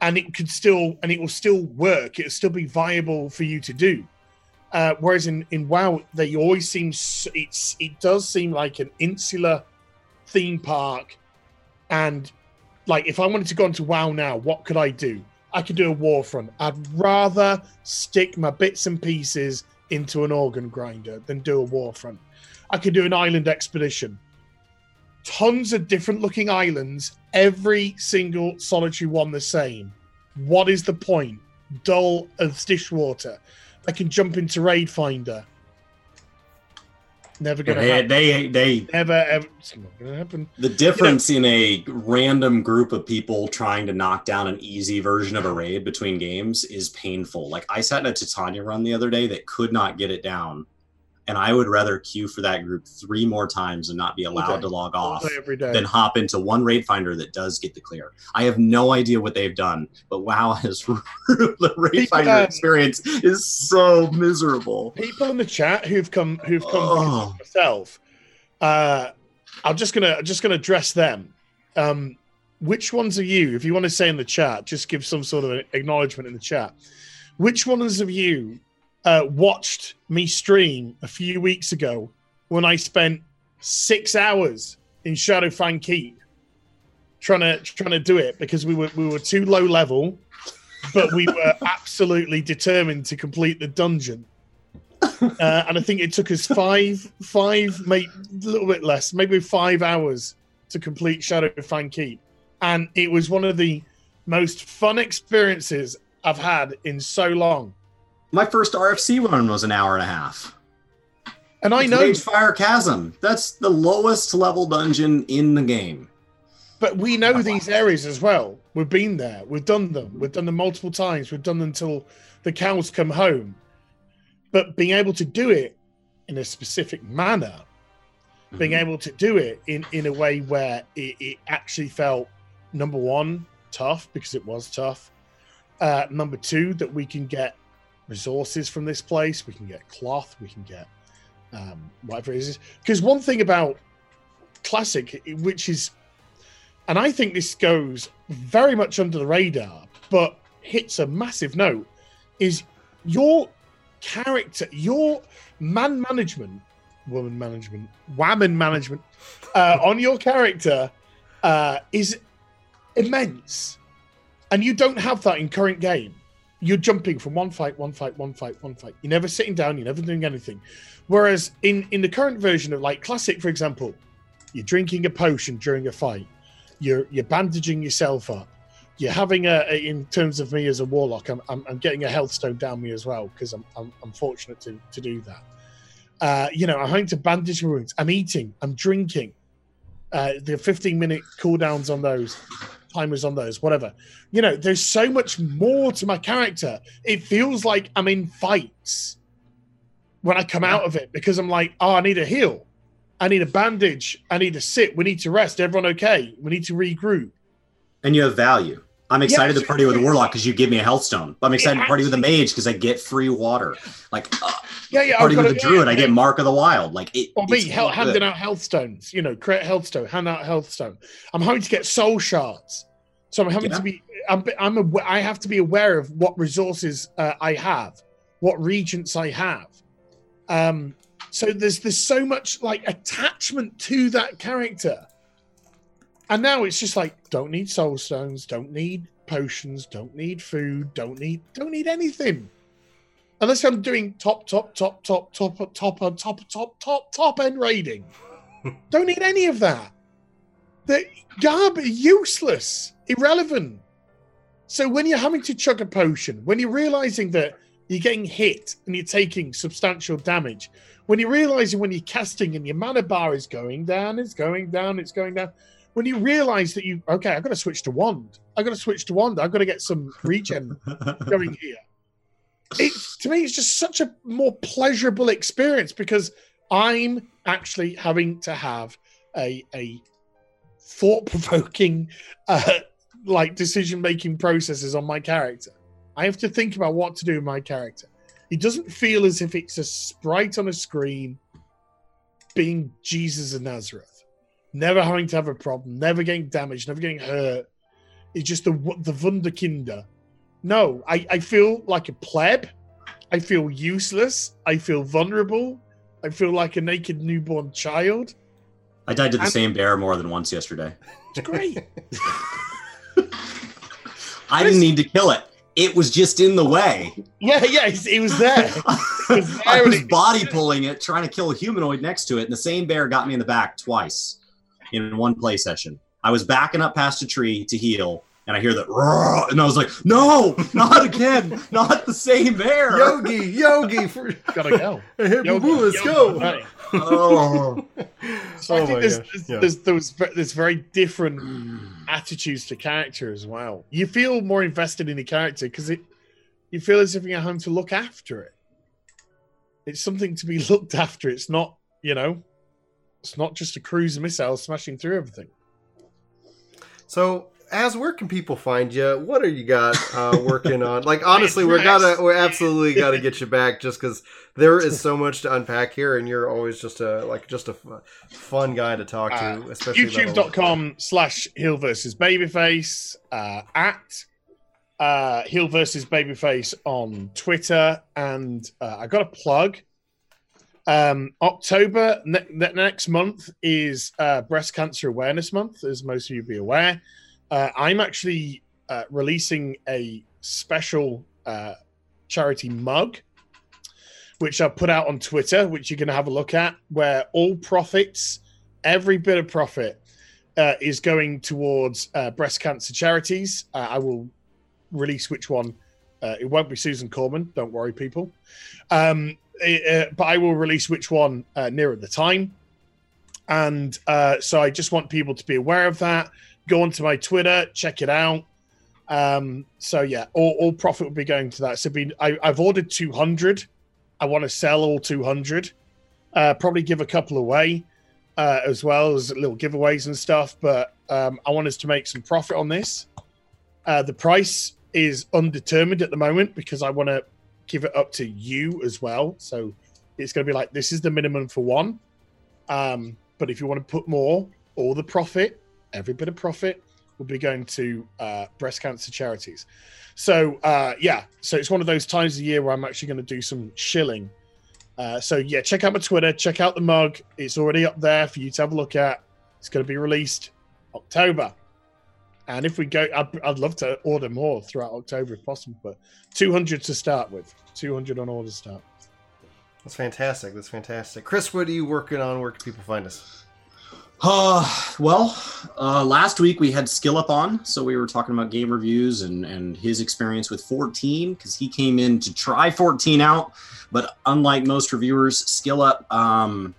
And it could still, and it will still work. It'll still be viable for you to do. Uh, whereas in, in WoW, they always seem, it's, it does seem like an insular theme park. And, like, if I wanted to go into WoW now, what could I do? I could do a Warfront. I'd rather stick my bits and pieces into an organ grinder than do a Warfront. I could do an island expedition. Tons of different-looking islands, every single solitary one the same. What is the point? Dull as dishwater. I can jump into Raid Finder. Never gonna happen. They, they, they, never, ever, it's not gonna happen. The difference you know, in a random group of people trying to knock down an easy version of a raid between games is painful. Like, I sat in a Titania run the other day that could not get it down, and I would rather queue for that group three more times and not be allowed to log off than hop into one raid finder that does get the clear. I have no idea what they've done, but WoW has the raid people, finder um, experience is so miserable. People in the chat who've come, who've come oh. myself, uh, I'm just gonna I'm just gonna address them. Um, which ones of you, if you want to say in the chat, just give some sort of an acknowledgement in the chat. Which ones of you? Uh, watched me stream a few weeks ago when I spent six hours in Shadowfang Keep trying to trying to do it because we were we were too low level, but we were absolutely determined to complete the dungeon. Uh, and I think it took us five five maybe a little bit less, maybe five hours to complete Shadowfang Keep, and it was one of the most fun experiences I've had in so long. My first R F C run was an hour and a half. And I know Ragefire Chasm. That's the lowest level dungeon in the game. But we know these areas as well. We've been there. We've done them. We've done them multiple times. We've done them until the cows come home. But being able to do it in a specific manner, mm-hmm. being able to do it in, in a way where it, it actually felt, number one, tough, because it was tough. Uh, number two, that we can get resources from this place. We can get cloth. We can get um, whatever it is. Because one thing about Classic, which is... And I think this goes very much under the radar, but hits a massive note, is your character, your man management, woman management, woman management uh, on your character uh, is immense. And you don't have that in current game. You're jumping from one fight, one fight, one fight, one fight. You're never sitting down. You're never doing anything. Whereas in, in the current version of like Classic, for example, you're drinking a potion during a fight. You're you're bandaging yourself up. You're having a, a in terms of me as a warlock, I'm I'm, I'm getting a health stone down me as well because I'm, I'm I'm fortunate to to do that. Uh, you know, I'm having to bandage my wounds. I'm eating. I'm drinking. Uh, the fifteen minute cooldowns on those, timers on those, whatever. You know, there's so much more to my character. It feels like I'm in fights when I come out of it because I'm like, oh, I need a heal. I need a bandage. I need to sit. We need to rest. Everyone okay? We need to regroup. And you have value. I'm excited yeah, to party with a warlock because you give me a health stone. I'm excited to party actually, with a mage because I get free water. Like, uh, yeah, yeah. Party with a druid, yeah, I get Mark of the Wild. Like, it, or me hel- handing out health stones. You know, create health stone, hand out health stone. I'm having to get soul shards, so I'm having yeah. to be. I'm. I'm. Aw- I have to be aware of what resources uh, I have, what regents I have. Um. So there's there's so much like attachment to that character, and now it's just like don't need soul stones, don't need potions, don't need food, don't need don't need anything, unless I'm doing top top top top top top top top top top top end raiding. Don't need any of that. The garbage, useless, irrelevant. So when you're having to chug a potion, when you're realizing that you're getting hit and you're taking substantial damage, when you're realizing when you're casting and your mana bar is going down, it's going down, it's going down. When you realize that you, okay, I've got to switch to wand. I've got to switch to wand. I've got to get some regen going here. It, to me, it's just such a more pleasurable experience because I'm actually having to have a, a thought-provoking uh, like decision-making processes on my character. I have to think about what to do with my character. It doesn't feel as if it's a sprite on a screen being Jesus of Nazareth. Never having to have a problem, never getting damaged, never getting hurt. It's just the, the Wunderkinder. No, I, I feel like a pleb. I feel useless. I feel vulnerable. I feel like a naked newborn child. I died to the and, same bear more than once yesterday. It's great. I didn't need to kill it. It was just in the way. Yeah, yeah, it was there. It was there. I was body pulling it, trying to kill a humanoid next to it, and the same bear got me in the back twice in one play session. I was backing up past a tree to heal, and I hear that, Rrr! And I was like, no, not again, not the same bear. Yogi, Yogi. For... Gotta go. Hey, Yogi, boo-boo, let's Yogi. go. Oh. So oh I think there's, there's, yeah. there's, there's, there's very different attitudes to character as well. You feel more invested in the character because it you feel as if you're having to look after it. It's something to be looked after. It's not, you know, it's not just a cruise missile smashing through everything. So, As, where can people find you? What are you got uh, working on? Like, honestly, we're gotta, we absolutely gotta get you back, just because there is so much to unpack here, and you're always just a like just a fun guy to talk to. Uh, especially YouTube dot com slash Heel versus Babyface uh, at uh, Heel versus Babyface on Twitter, and uh, I got a plug. Um, October ne- ne- next month is uh, Breast Cancer Awareness Month, as most of you be aware. Uh, I'm actually uh, releasing a special uh, charity mug, which I've put out on Twitter, which you're going to have a look at, where all profits, every bit of profit, uh, is going towards uh, breast cancer charities. Uh, I will release which one Uh, it won't be Susan Corman. Don't worry, people. Um, it, uh, but I will release which one uh, nearer the time. And uh, so I just want people to be aware of that. Go onto my Twitter, check it out. Um, so yeah, all, all profit will be going to that. So be, I, I've ordered two hundred. I want to sell all two hundred. Uh, probably give a couple away uh, as well as little giveaways and stuff. But um, I want us to make some profit on this. Uh, the price is undetermined at the moment because I want to give it up to you as well. So it's going to be like, this is the minimum for one. Um, but if you want to put more, all the profit, every bit of profit will be going to uh, breast cancer charities. So uh, yeah, so it's one of those times of the year where I'm actually going to do some shilling. Uh, so yeah, check out my Twitter, check out the mug. It's already up there for you to have a look at. It's going to be released October. And if we go, I'd, I'd love to order more throughout October if possible, but two hundred to start with, two hundred on order to start. That's fantastic. That's fantastic. Chris, what are you working on? Where can people find us? Uh, well, uh, last week we had Skill Up on, so we were talking about game reviews and, and his experience with fourteen, because he came in to try fourteen out, but unlike most reviewers, Skill Up um,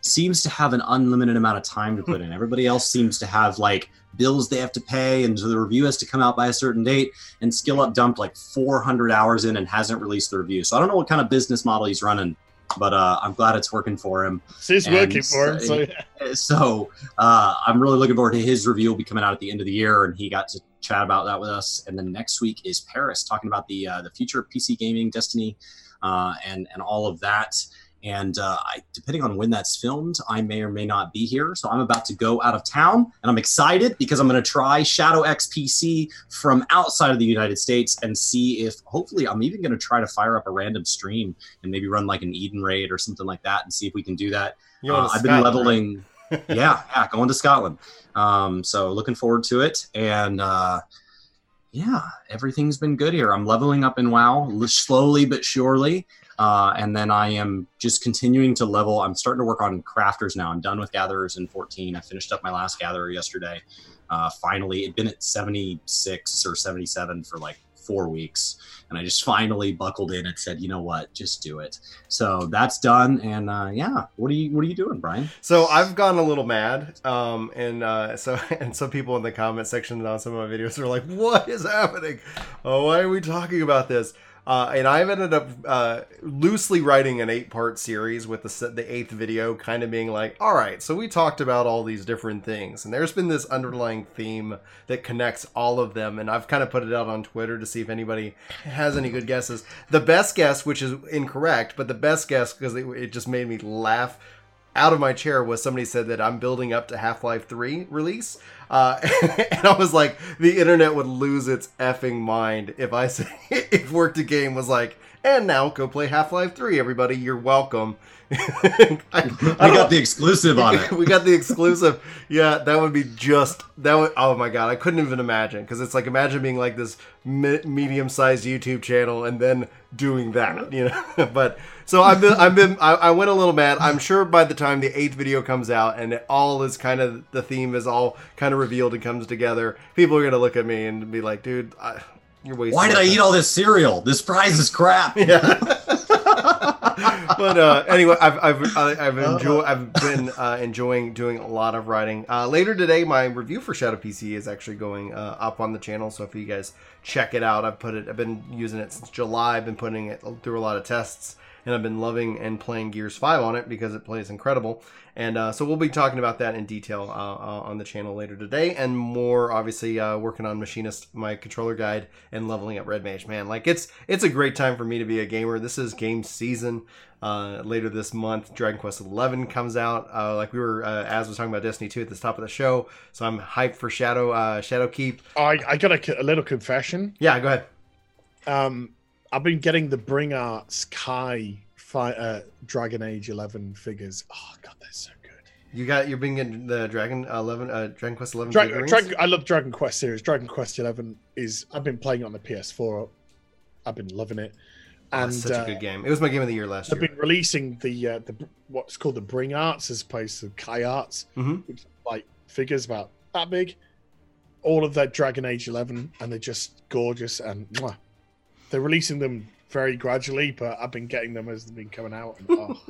seems to have an unlimited amount of time to put in. Everybody else seems to have, like, bills they have to pay, and so the review has to come out by a certain date, and Skill Up dumped like four hundred hours in and hasn't released the review. So I don't know what kind of business model he's running, but uh, I'm glad it's working for him. It's and working for him. So, yeah. so uh, I'm really looking forward to his review. Will be coming out at the end of the year, and he got to chat about that with us. And then next week is Paris talking about the uh, the future of P C gaming, Destiny, uh, and and all of that. And uh, I, depending on when that's filmed, I may or may not be here. So I'm about to go out of town, and I'm excited because I'm going to try Shadow X P C from outside of the United States and see if, hopefully, I'm even going to try to fire up a random stream and maybe run like an Eden raid or something like that and see if we can do that. Uh, I've been leveling. Right? yeah, yeah, going to Scotland. Um, so looking forward to it. And uh, yeah, everything's been good here. I'm leveling up in WoW slowly but surely. Uh, and then I am just continuing to level. I'm starting to work on crafters now. I'm done with gatherers in fourteen. I finished up my last gatherer yesterday. Uh, finally, it'd been at seventy-six or seventy-seven for like four weeks. And I just finally buckled in and said, you know what, just do it. So that's done. And uh, yeah, what are you what are you doing, Brian? So I've gone a little mad. Um, and uh, so and some people in the comment section on some of my videos are like, what is happening? Oh, why are we talking about this? Uh, and I've ended up uh, loosely writing an eight-part series with the the eighth video kind of being like, all right, so we talked about all these different things. And there's been this underlying theme that connects all of them. And I've kind of put it out on Twitter to see if anybody has any good guesses. The best guess, which is incorrect, but the best guess, because it, it just made me laugh out of my chair, was somebody said that I'm building up to Half-Life three release. Uh, and I was like, the internet would lose its effing mind if I say, if Work to Game was like, and now go play Half-Life three, everybody. You're welcome. I, I we got know. the exclusive on it. We got the exclusive. Yeah, that would be just that. Would, oh my god, I couldn't even imagine, because it's like, imagine being like this me- medium-sized YouTube channel and then doing that, you know. But so I've been, I've been, I, I went a little mad. I'm sure by the time the eighth video comes out and it all is kind of the theme is all kind of revealed and comes together, people are gonna look at me and be like, dude, I, you're wasting. Why did I time. eat all this cereal? This prize is crap. Yeah. But uh, anyway, I've I've I've, enjoy, I've been uh, enjoying doing a lot of writing. Uh, later today, my review for Shadow P C is actually going uh, up on the channel. So if you guys check it out, I've put it. I've been using it since July. I've been putting it through a lot of tests, and I've been loving and playing Gears five on it because it plays incredible. And uh, so we'll be talking about that in detail uh, uh, on the channel later today, and more obviously uh, working on Machinist, my controller guide, and leveling up Red Mage. Man, like it's it's a great time for me to be a gamer. This is game season. Uh, later this month, Dragon Quest eleven comes out. Uh, like we were, uh, as was talking about Destiny two at the top of the show. So I'm hyped for Shadow uh, Shadow Keep. I, I got a, a little confession. Yeah, go ahead. Um, I've been getting the Bring Arts Kai. Uh, Dragon Age eleven figures. Oh god, they're so good. You got you're being in the Dragon eleven, uh, Dragon Quest eleven. Dragon, Dragon, I love Dragon Quest series. Dragon Quest eleven is. I've been playing it on the P S four. I've been loving it. And oh, such uh, a good game. It was my game of the year last year. They've been releasing the uh, the what's called the Bring Arts as opposed to Kai Arts, mm-hmm. which are like figures about that big. All of that Dragon Age eleven, and they're just gorgeous and. Mwah. they're releasing them very gradually, but I've been getting them as they've been coming out. And, oh.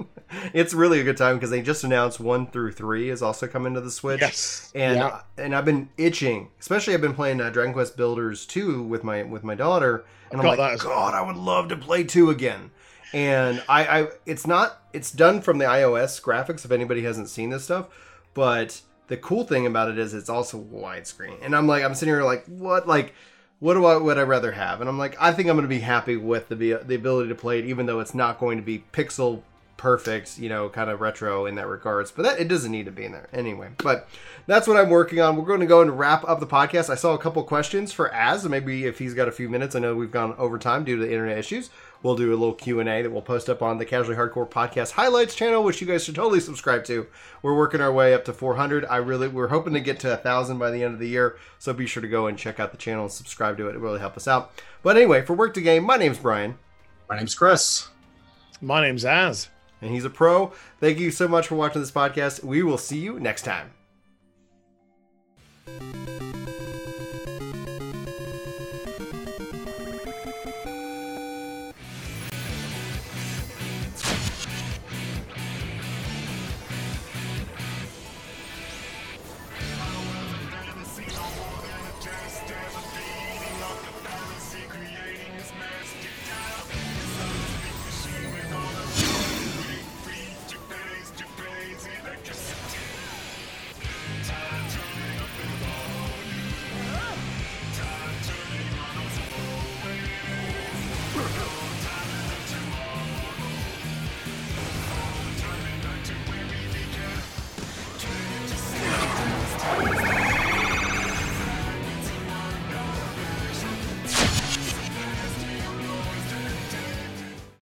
It's really a good time because they just announced one through three is also coming to the Switch. Yes, and yeah. uh, and I've been itching. Especially, I've been playing uh, Dragon Quest Builders two with my with my daughter, and I've I'm like, God, well. I would love to play two again. And I, I, it's not, it's done from the iOS graphics. If anybody hasn't seen this stuff, but the cool thing about it is it's also widescreen. And I'm like, I'm sitting here like, what, like. What do I would I rather have? And I'm like, I think I'm going to be happy with the the ability to play it, even though it's not going to be pixel perfect, you know, kind of retro in that regards. But that, it doesn't need to be in there anyway. But that's what I'm working on. We're going to go and wrap up the podcast. I saw a couple questions for Az, maybe if he's got a few minutes. I know we've gone over time due to the internet issues. We'll do a little Q and A that we'll post up on the Casually Hardcore Podcast Highlights channel, which you guys should totally subscribe to. We're working our way up to four hundred. I really, we're hoping to get to one thousand by the end of the year, so be sure to go and check out the channel and subscribe to it. It really helps us out. But anyway, for Work to Game, my name's Brian. My name's Chris. My name's Az. And he's a pro. Thank you so much for watching this podcast. We will see you next time.